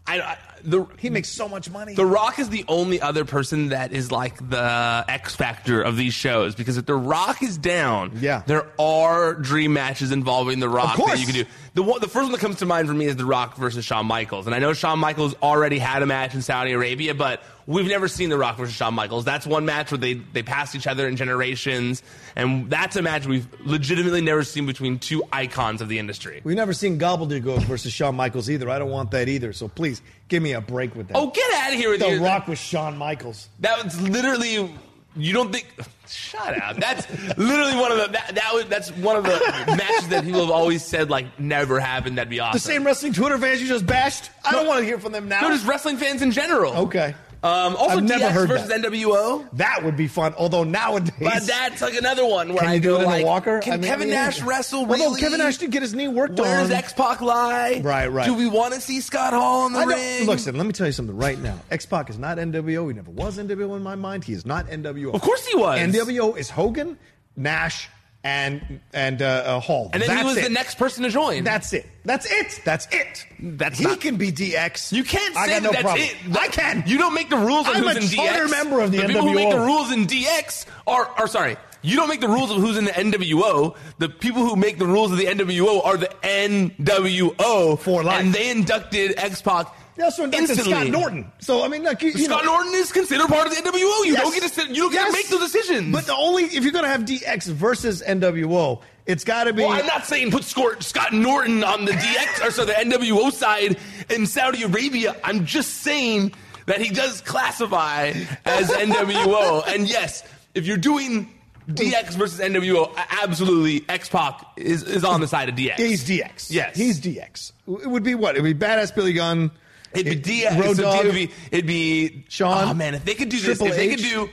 I, I, the, he makes so much money. The Rock is the only other person that is like the X factor of these shows, because if The Rock is down, yeah. there are dream matches involving The Rock that you can do. The, one, the first one that comes to mind for me is The Rock versus Shawn Michaels. And I know Shawn Michaels already had a match in Saudi Arabia, but we've never seen The Rock versus Shawn Michaels. That's one match where they, they pass each other in generations, and that's a match we've legitimately never seen between two icons of the industry. We've never seen Gobbledygook versus Shawn Michaels either. I don't want that either, so please give me a break with that. Oh, get out of here with The your, Rock with Shawn Michaels. That was literally... You don't think... Shut up. That's literally one of the... That, that was, that's one of the matches that people have always said, like, never happened. That'd be awesome. The same wrestling Twitter fans you just bashed? I no, don't want to hear from them now. No, just wrestling fans in general. Okay. Um, also, I've never D X heard versus that. N W O. That would be fun, although nowadays... But that's, like, another one where can I do, it like... Walker? Can I mean, Kevin Nash yeah. wrestle really? Although Kevin Nash did get his knee worked Where on. Where does X-Pac lie? Right, right. Do we want to see Scott Hall in the I ring? Listen, let me tell you something right now. X-Pac is not N W O. He never was N W O in my mind. He is not N W O. Of course he was. N W O is Hogan, Nash, and and uh, uh, Hall. And then that's he was it. the next person to join. That's it. That's it. That's it. That's he not, can be D X. You can't say I got no that's problem. it. That, I can. You don't make the rules on I'm who's in D X. I'm a member of the, the N W O. The people who make the rules in D X are, are, sorry, you don't make the rules of who's in the N W O. The people who make the rules of the N W O are the N W O. For life. And they inducted X-Pac. They also inducted Scott Norton. So, I mean, like, you, you Scott know, Norton is considered part of the N W O. You yes, don't get to you don't yes, get to make those decisions. But the only if you're going to have D X versus N W O, it's got to be. Well, I'm not saying put Scott Norton on the D X or so the N W O side in Saudi Arabia. I'm just saying that he does classify as N W O. And yes, if you're doing D X versus N W O, absolutely, X-Pac is is on the side of D X. He's D X. Yes, he's D X. It would be what? It would be Badass Billy Gunn. It'd be D X. Road Dogg. It'd be, it'd be Sean. Oh man, if they could do this, Triple if they H. could do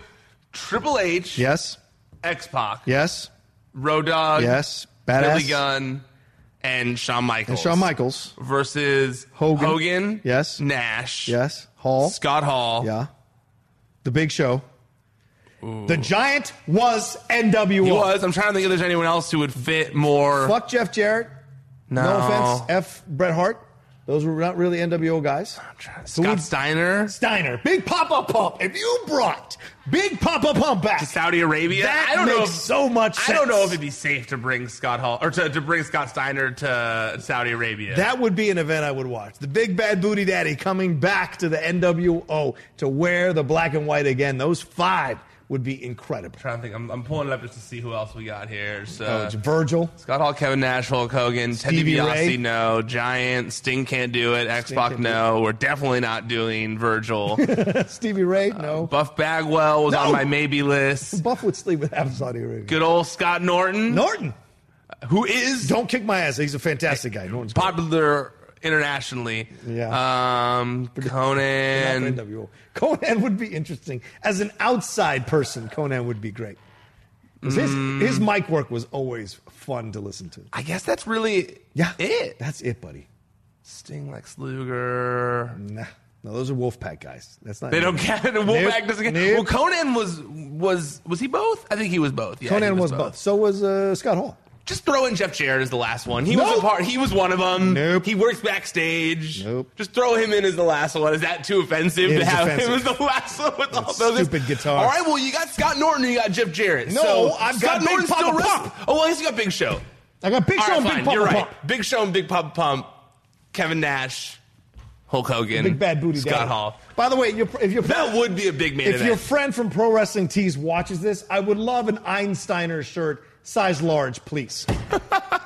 Triple H, yes, X-Pac, yes, Road Dogg, yes, Badass Billy Gunn, and Shawn Michaels, and Shawn Michaels versus Hogan, Hogan, yes, Nash, yes, Hall, Scott Hall, yeah, The Big Show. Ooh. The Giant was N W O. He was. I'm trying to think if there's anyone else who would fit more. Fuck Jeff Jarrett. No, no offense. F Bret Hart. Those were not really N W O guys. Scott so Steiner. Steiner. Big Papa Pump. If you brought Big Papa Pump back to Saudi Arabia, that I don't makes know if, so much sense. I don't know if it'd be safe to bring Scott Hall or to, to bring Scott Steiner to Saudi Arabia. That would be an event I would watch. The Big Bad Booty Daddy coming back to the N W O to wear the black and white again. Those five would be incredible. I'm trying to think. I'm, I'm pulling it up just to see who else we got here. So, uh, Virgil. Scott Hall, Kevin Nash, Hulk Hogan, Stevie Ted DiBiase, Ray. No. Giant, Sting can't do it. X-Pac, no. We're definitely not doing Virgil. Stevie Ray, uh, no. Buff Bagwell was no. on my maybe list. Buff would sleep with Saudi Arabia. Good old Scott Norton. Norton. Uh, who is... Don't kick my ass. He's a fantastic guy. Norton's popular... Great. Internationally. Yeah. Um, Conan. N W O. Conan would be interesting. As an outside person, Conan would be great. Mm. His, his mic work was always fun to listen to. I guess that's really yeah. it. That's it, buddy. Sting, Lex Luger. Nah. No, those are Wolfpack guys. That's not. They don't get it. Wolfpack doesn't get it. Well, Conan was was was he both? I think he was both. Yeah, Conan was, was both. both. So was uh, Scott Hall. Just throw in Jeff Jarrett as the last one. He nope. was a part. He was one of them. Nope. He works backstage. Nope. Just throw him in as the last one. Is that too offensive it to have offensive. him as the last one with that all those stupid guitars? All right. Well, you got Scott Norton and you got Jeff Jarrett. No, so I've Scott got Norton Big Papa Pump. Oh, well, I guess you got Big Show. I got Big all Show right, and fine. Big Papa You're Pump. Right. Big Show and Big Papa Pump. Kevin Nash. Hulk Hogan, big bad booty Scott Daddy. Hall. By the way, you're, if your that would be a big man. If event. your friend from Pro Wrestling Tees watches this, I would love an Einsteiner shirt, size large, please.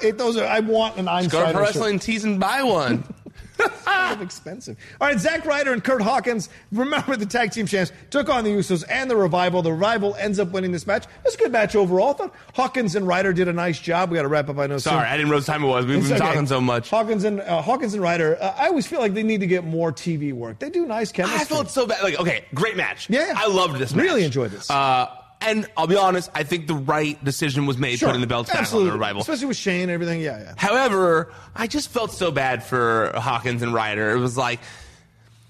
it, those are I want an Einsteiner shirt. Go to Pro Wrestling Tees and buy one. It's kind of expensive. All right, Zack Ryder and Curt Hawkins, remember the tag team champs, took on the Usos and the Revival. The Revival ends up winning this match. It was a good match overall. I thought Hawkins and Ryder did a nice job. We got to wrap up. I know. Sorry, soon. I didn't know what time it was. We've it's been okay. talking so much. Hawkins and uh, Hawkins and Ryder. Uh, I always feel like they need to get more T V work. They do nice chemistry. I felt so bad. Like, okay, great match. Yeah, I loved this. match. Really enjoyed this. Uh, And I'll be honest, I think the right decision was made sure. putting the belts back on the Revival. Especially with Shane and everything, yeah, yeah. However, I just felt so bad for Hawkins and Ryder. It was like,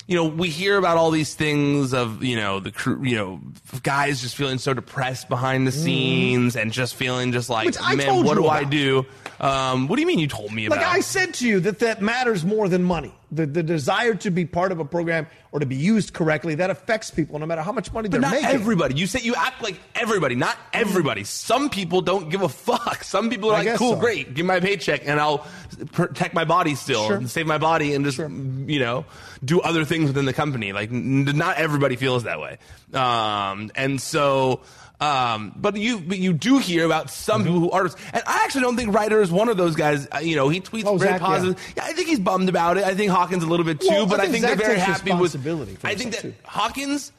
you know, we hear about all these things of, you know, the crew, you know, guys just feeling so depressed behind the scenes mm. and just feeling just like, Which I man, told what you do about. I do? Um, what do you mean you told me about? Like I said to you that that matters more than money. The the desire to be part of a program or to be used correctly, that affects people no matter how much money but they're not making. Everybody. You say you act like everybody, not everybody. Some people don't give a fuck. Some people are I like, cool, so. great, give my paycheck and I'll protect my body still sure. and save my body and just, sure. you know, do other things within the company. Like, not everybody feels that way. Um, and so... Um, but you but you do hear about some mm-hmm. people who are, and I actually don't think Ryder is one of those guys. Uh, you know, he tweets oh, very Zach, positive. Yeah. Yeah, I think he's bummed about it. I think Hawkins a little bit too, well, but I think, I think they're very happy with. I think that too. Hawkins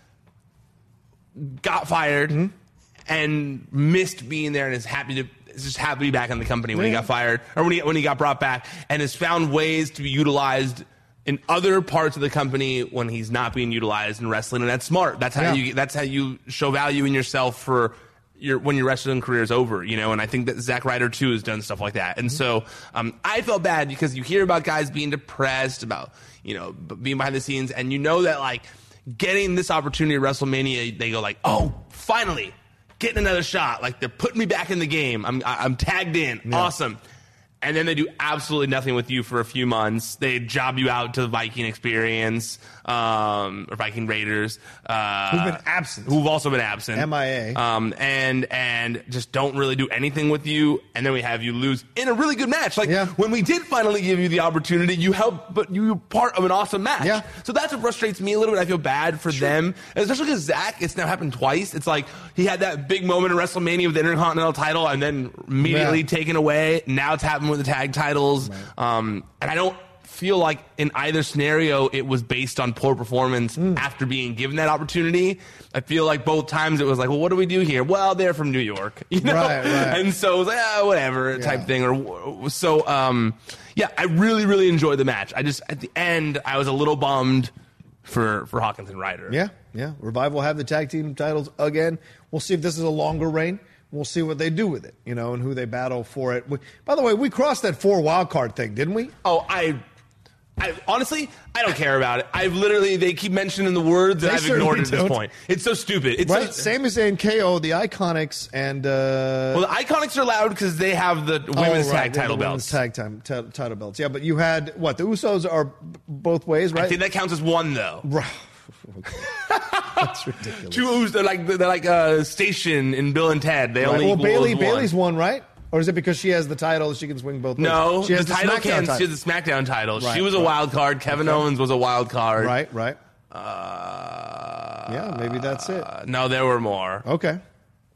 got fired mm-hmm. and missed being there, and is happy to is just happy to be back in the company when yeah. he got fired or when he when he got brought back, and has found ways to be utilized in other parts of the company when he's not being utilized in wrestling, and that's smart. That's how yeah. you that's how you show value in yourself for your when your wrestling career is over, you know. And I think that Zack Ryder too has done stuff like that. And mm-hmm. so um, I felt bad because you hear about guys being depressed about, you know, being behind the scenes, and you know that like getting this opportunity at WrestleMania, they go like, oh, finally getting another shot. Like they're putting me back in the game. I'm I'm tagged in. Yeah. Awesome. And then they do absolutely nothing with you for a few months. They job you out to the Viking Experience um, or Viking Raiders, uh, who've been absent, who've also been absent, M I A, um, and and just don't really do anything with you. And then we have you lose in a really good match. Like yeah. when we did finally give you the opportunity, you helped, but you were part of an awesome match. Yeah. So that's what frustrates me a little bit. I feel bad for sure. them, especially because Zach. It's now happened twice. It's like he had that big moment in WrestleMania with the Intercontinental title, and then immediately yeah. taken away. Now it's happened with the tag titles, right. um, and I don't feel like in either scenario it was based on poor performance mm. after being given that opportunity. I feel like both times it was like, well, what do we do here? Well, they're from New York, you know, right, right. and so it was like, ah, whatever yeah. type thing. Or so, um, yeah, I really, really enjoyed the match. I just at the end I was a little bummed for for Hawkins and Ryder. Yeah, yeah. Revival have the tag team titles again. We'll see if this is a longer reign. We'll see what they do with it, you know, and who they battle for it. We, by the way, we crossed that four wild card thing, didn't we? Oh, I, I honestly, I don't care about it. I've literally, they keep mentioning the words that I've ignored at this point. It's so stupid. It's right? Sami Zayn, K O, the Iconics, and... Uh, well, the Iconics are allowed because they have the women's oh, right. tag title the belts. Women's tag time, t- title belts. Yeah, but you had, what, the Usos are both ways, right? I think that counts as one, though. Right. That's ridiculous. Two Usos, they're like they're like a station in Bill and Ted. They right. only well, Bayley one. Bayley's one, right? Or is it because she has the title she can swing both ways? No, she has the, the title can. Title. She has the SmackDown title. Right, she was right. a wild card. Kevin okay. Owens was a wild card. Right, right. Uh, yeah, maybe that's it. Uh, no, there were more. Okay,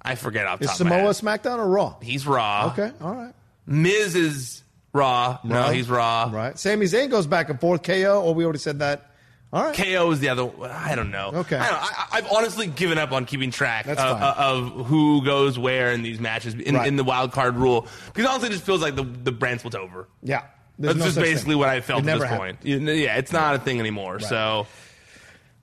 I forget off the top of my head. Is Samoa SmackDown or Raw? He's Raw. Okay, all right. Miz is Raw. Right. No, he's Raw. Right. Sami Zayn goes back and forth. K O. Or we already said that. All right. K O is the other one. I don't know. Okay. I don't, I, I've honestly given up on keeping track of, of who goes where in these matches in, right. in the wild card rule because honestly, it just feels like the the brand split's over. Yeah, that's no just basically thing. What I felt at this happened. Point. Yeah, it's not yeah. a thing anymore. Right. So,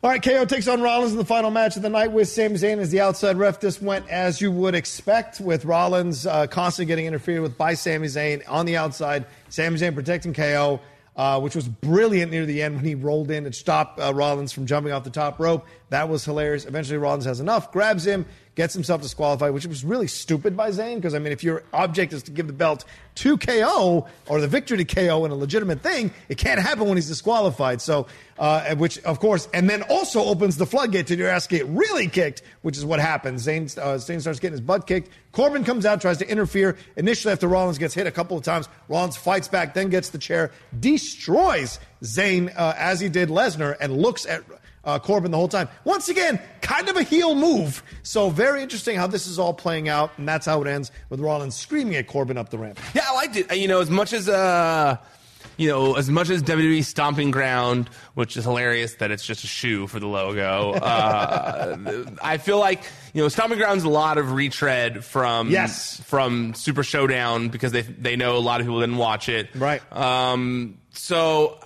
all right, K O takes on Rollins in the final match of the night with Sami Zayn as the outside ref. This went as you would expect, with Rollins uh, constantly getting interfered with by Sami Zayn on the outside. Sami Zayn protecting K O. uh, which was brilliant near the end when he rolled in and stopped uh, Rollins from jumping off the top rope. That was hilarious. Eventually, Rollins has enough, grabs him, gets himself disqualified, which was really stupid by Zayn because, I mean, if your object is to give the belt to K O or the victory to K O in a legitimate thing, it can't happen when he's disqualified. So, uh, which, of course, and then also opens the floodgate to your ass get really kicked, which is what happens. Zayn, uh, Zayn starts getting his butt kicked. Corbin comes out, tries to interfere. Initially, after Rollins gets hit a couple of times, Rollins fights back, then gets the chair, destroys Zayn uh, as he did Lesnar, and looks at Uh, Corbin the whole time. Once again, kind of a heel move. So very interesting how this is all playing out, and that's how it ends with Rollins screaming at Corbin up the ramp. Yeah, I liked it. You know, as much as uh, you know, as much as W W E Stomping Ground, which is hilarious that it's just a shoe for the logo. Uh, I feel like you know, Stomping Ground's a lot of retread from yes. from Super Showdown because they they know a lot of people didn't watch it, right? Um, so.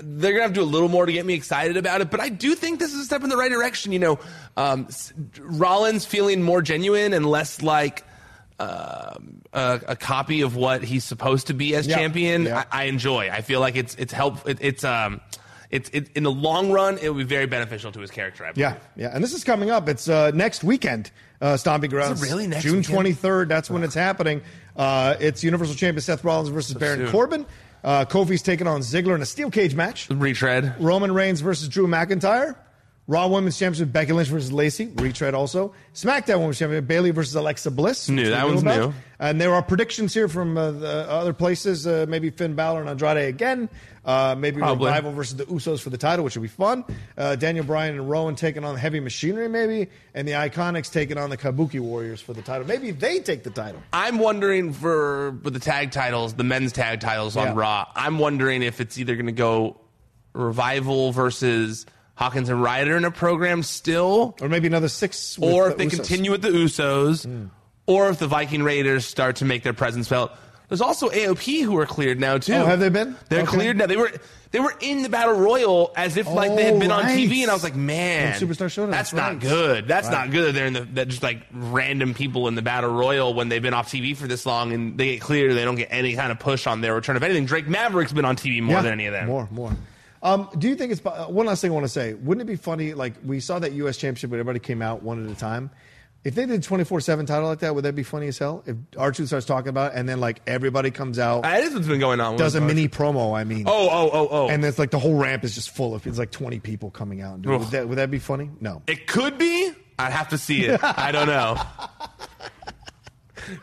They're going to have to do a little more to get me excited about it. But I do think this is a step in the right direction. You know, um, Rollins feeling more genuine and less like uh, a, a copy of what he's supposed to be as yeah. champion. Yeah. I, I enjoy. I feel like it's it's help. It, it's um, it's it, in the long run, it will be very beneficial to his character. I yeah. Yeah. And this is coming up. It's uh, next weekend. Uh, Stomping Grounds. Is it really next June weekend? twenty-third. That's when it's happening. Uh, it's Universal Champion Seth Rollins versus so Baron soon. Corbin. Uh, Kofi's taking on Ziggler in a steel cage match. Retread. Roman Reigns versus Drew McIntyre. Raw Women's Championship, Becky Lynch versus Lacey. Retread also. SmackDown Women's Championship, Bayley versus Alexa Bliss. New, that one's new. And there are predictions here from uh, the other places. Uh, maybe Finn Balor and Andrade again. Uh, maybe Probably. Revival versus the Usos for the title, which will be fun. Uh, Daniel Bryan and Rowan taking on Heavy Machinery, maybe. And the Iconics taking on the Kabuki Warriors for the title. Maybe they take the title. I'm wondering for, for the tag titles, the men's tag titles on yeah. Raw. I'm wondering if it's either going to go Revival versus Hawkins and Ryder in a program still. Or maybe another six. Or if the they Usos. continue with the Usos. Mm. Or if the Viking Raiders start to make their presence felt. There's also A O P who are cleared now, too. Oh, have they been? They're okay. cleared now. They were they were in the Battle Royal as if oh, like they had been right. on T V. And I was like, man, and Superstar Showdown, that's right. not good. That's right. not good. They're in the, that just like random people in the Battle Royal when they've been off T V for this long and they get cleared. They don't get any kind of push on their return. If anything, Drake Maverick's been on T V more yeah, than any of them. More, more. Um, do you think it's uh, one last thing I want to say? Wouldn't it be funny? Like we saw that U S Championship, but everybody came out one at a time. If they did twenty-four seven title like that, would that be funny as hell? If R-Truth starts talking about it, and then like everybody comes out, that is what's been going on. Does a mini promo? I mean, oh, oh, oh, oh, and it's like the whole ramp is just full of it's like twenty people coming out. Dude, would that would that be funny? No, it could be. I'd have to see it. I don't know.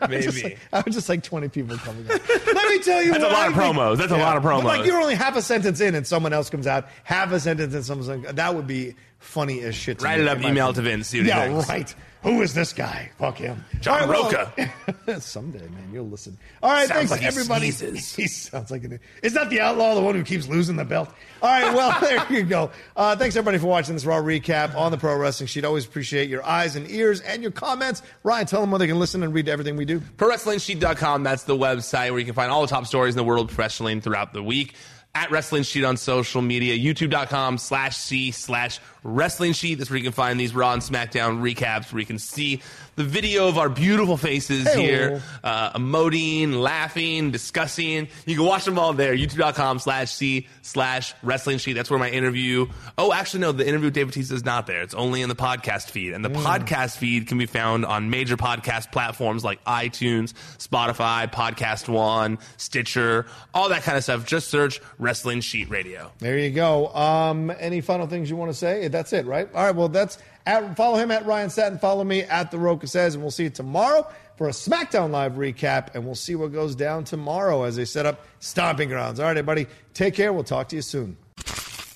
Maybe. I was just like, I was just like twenty people coming out. Let me tell you That's what. A I think, That's yeah. a lot of promos. That's a lot of promos. Like you're only half a sentence in and someone else comes out. Half a sentence and someone's like, that would be funny as shit to Write me. it up, email it to Vince. See what yeah, he thinks. right. Who is this guy? Fuck him. John right, Roca. Well, someday, man, you'll listen. All right, sounds thanks like everybody. He, he sounds like an Is that the outlaw, the one who keeps losing the belt? All right, well, there you go. Uh, thanks, everybody, for watching this Raw recap on the Pro Wrestling Sheet. Always appreciate your eyes and ears and your comments. Ryan, tell them where they can listen and read everything we do. Pro Wrestling Sheet dot com, that's the website where you can find all the top stories in the world of wrestling throughout the week. At Wrestling Sheet on social media, youtube.com slash C slash Wrestling Sheet. That's where you can find these Raw and SmackDown recaps, where you can see the video of our beautiful faces hey. here, uh, emoting, laughing, discussing. You can watch them all there, youtube.com slash C slash Wrestling Sheet. That's where my interview. Oh, actually, no, the interview with Dave Batista is not there. It's only in the podcast feed. And the mm. podcast feed can be found on major podcast platforms like iTunes, Spotify, Podcast One, Stitcher, all that kind of stuff. Just search Wrestling Sheet Radio. There you go. Um, any final things you want to say? That's it, right? All right, well, that's at, follow him at Ryan Satin. Follow me at The Roca Says, and we'll see you tomorrow for a SmackDown Live recap, and we'll see what goes down tomorrow as they set up Stomping Grounds. All right, everybody, take care. We'll talk to you soon.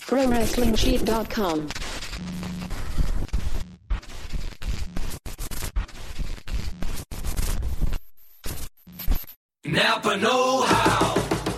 Pro Wrestling Sheet dot com. Napa know-how.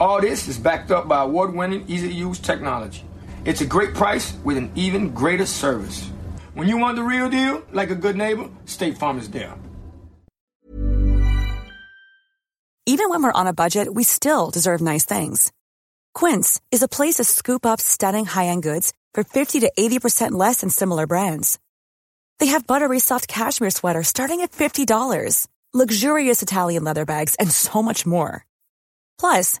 All this is backed up by award-winning, easy-to-use technology. It's a great price with an even greater service. When you want the real deal, like a good neighbor, State Farm is there. Even when we're on a budget, we still deserve nice things. Quince is a place to scoop up stunning high-end goods for fifty to eighty percent less than similar brands. They have buttery soft cashmere sweaters starting at fifty dollars, luxurious Italian leather bags, and so much more. Plus,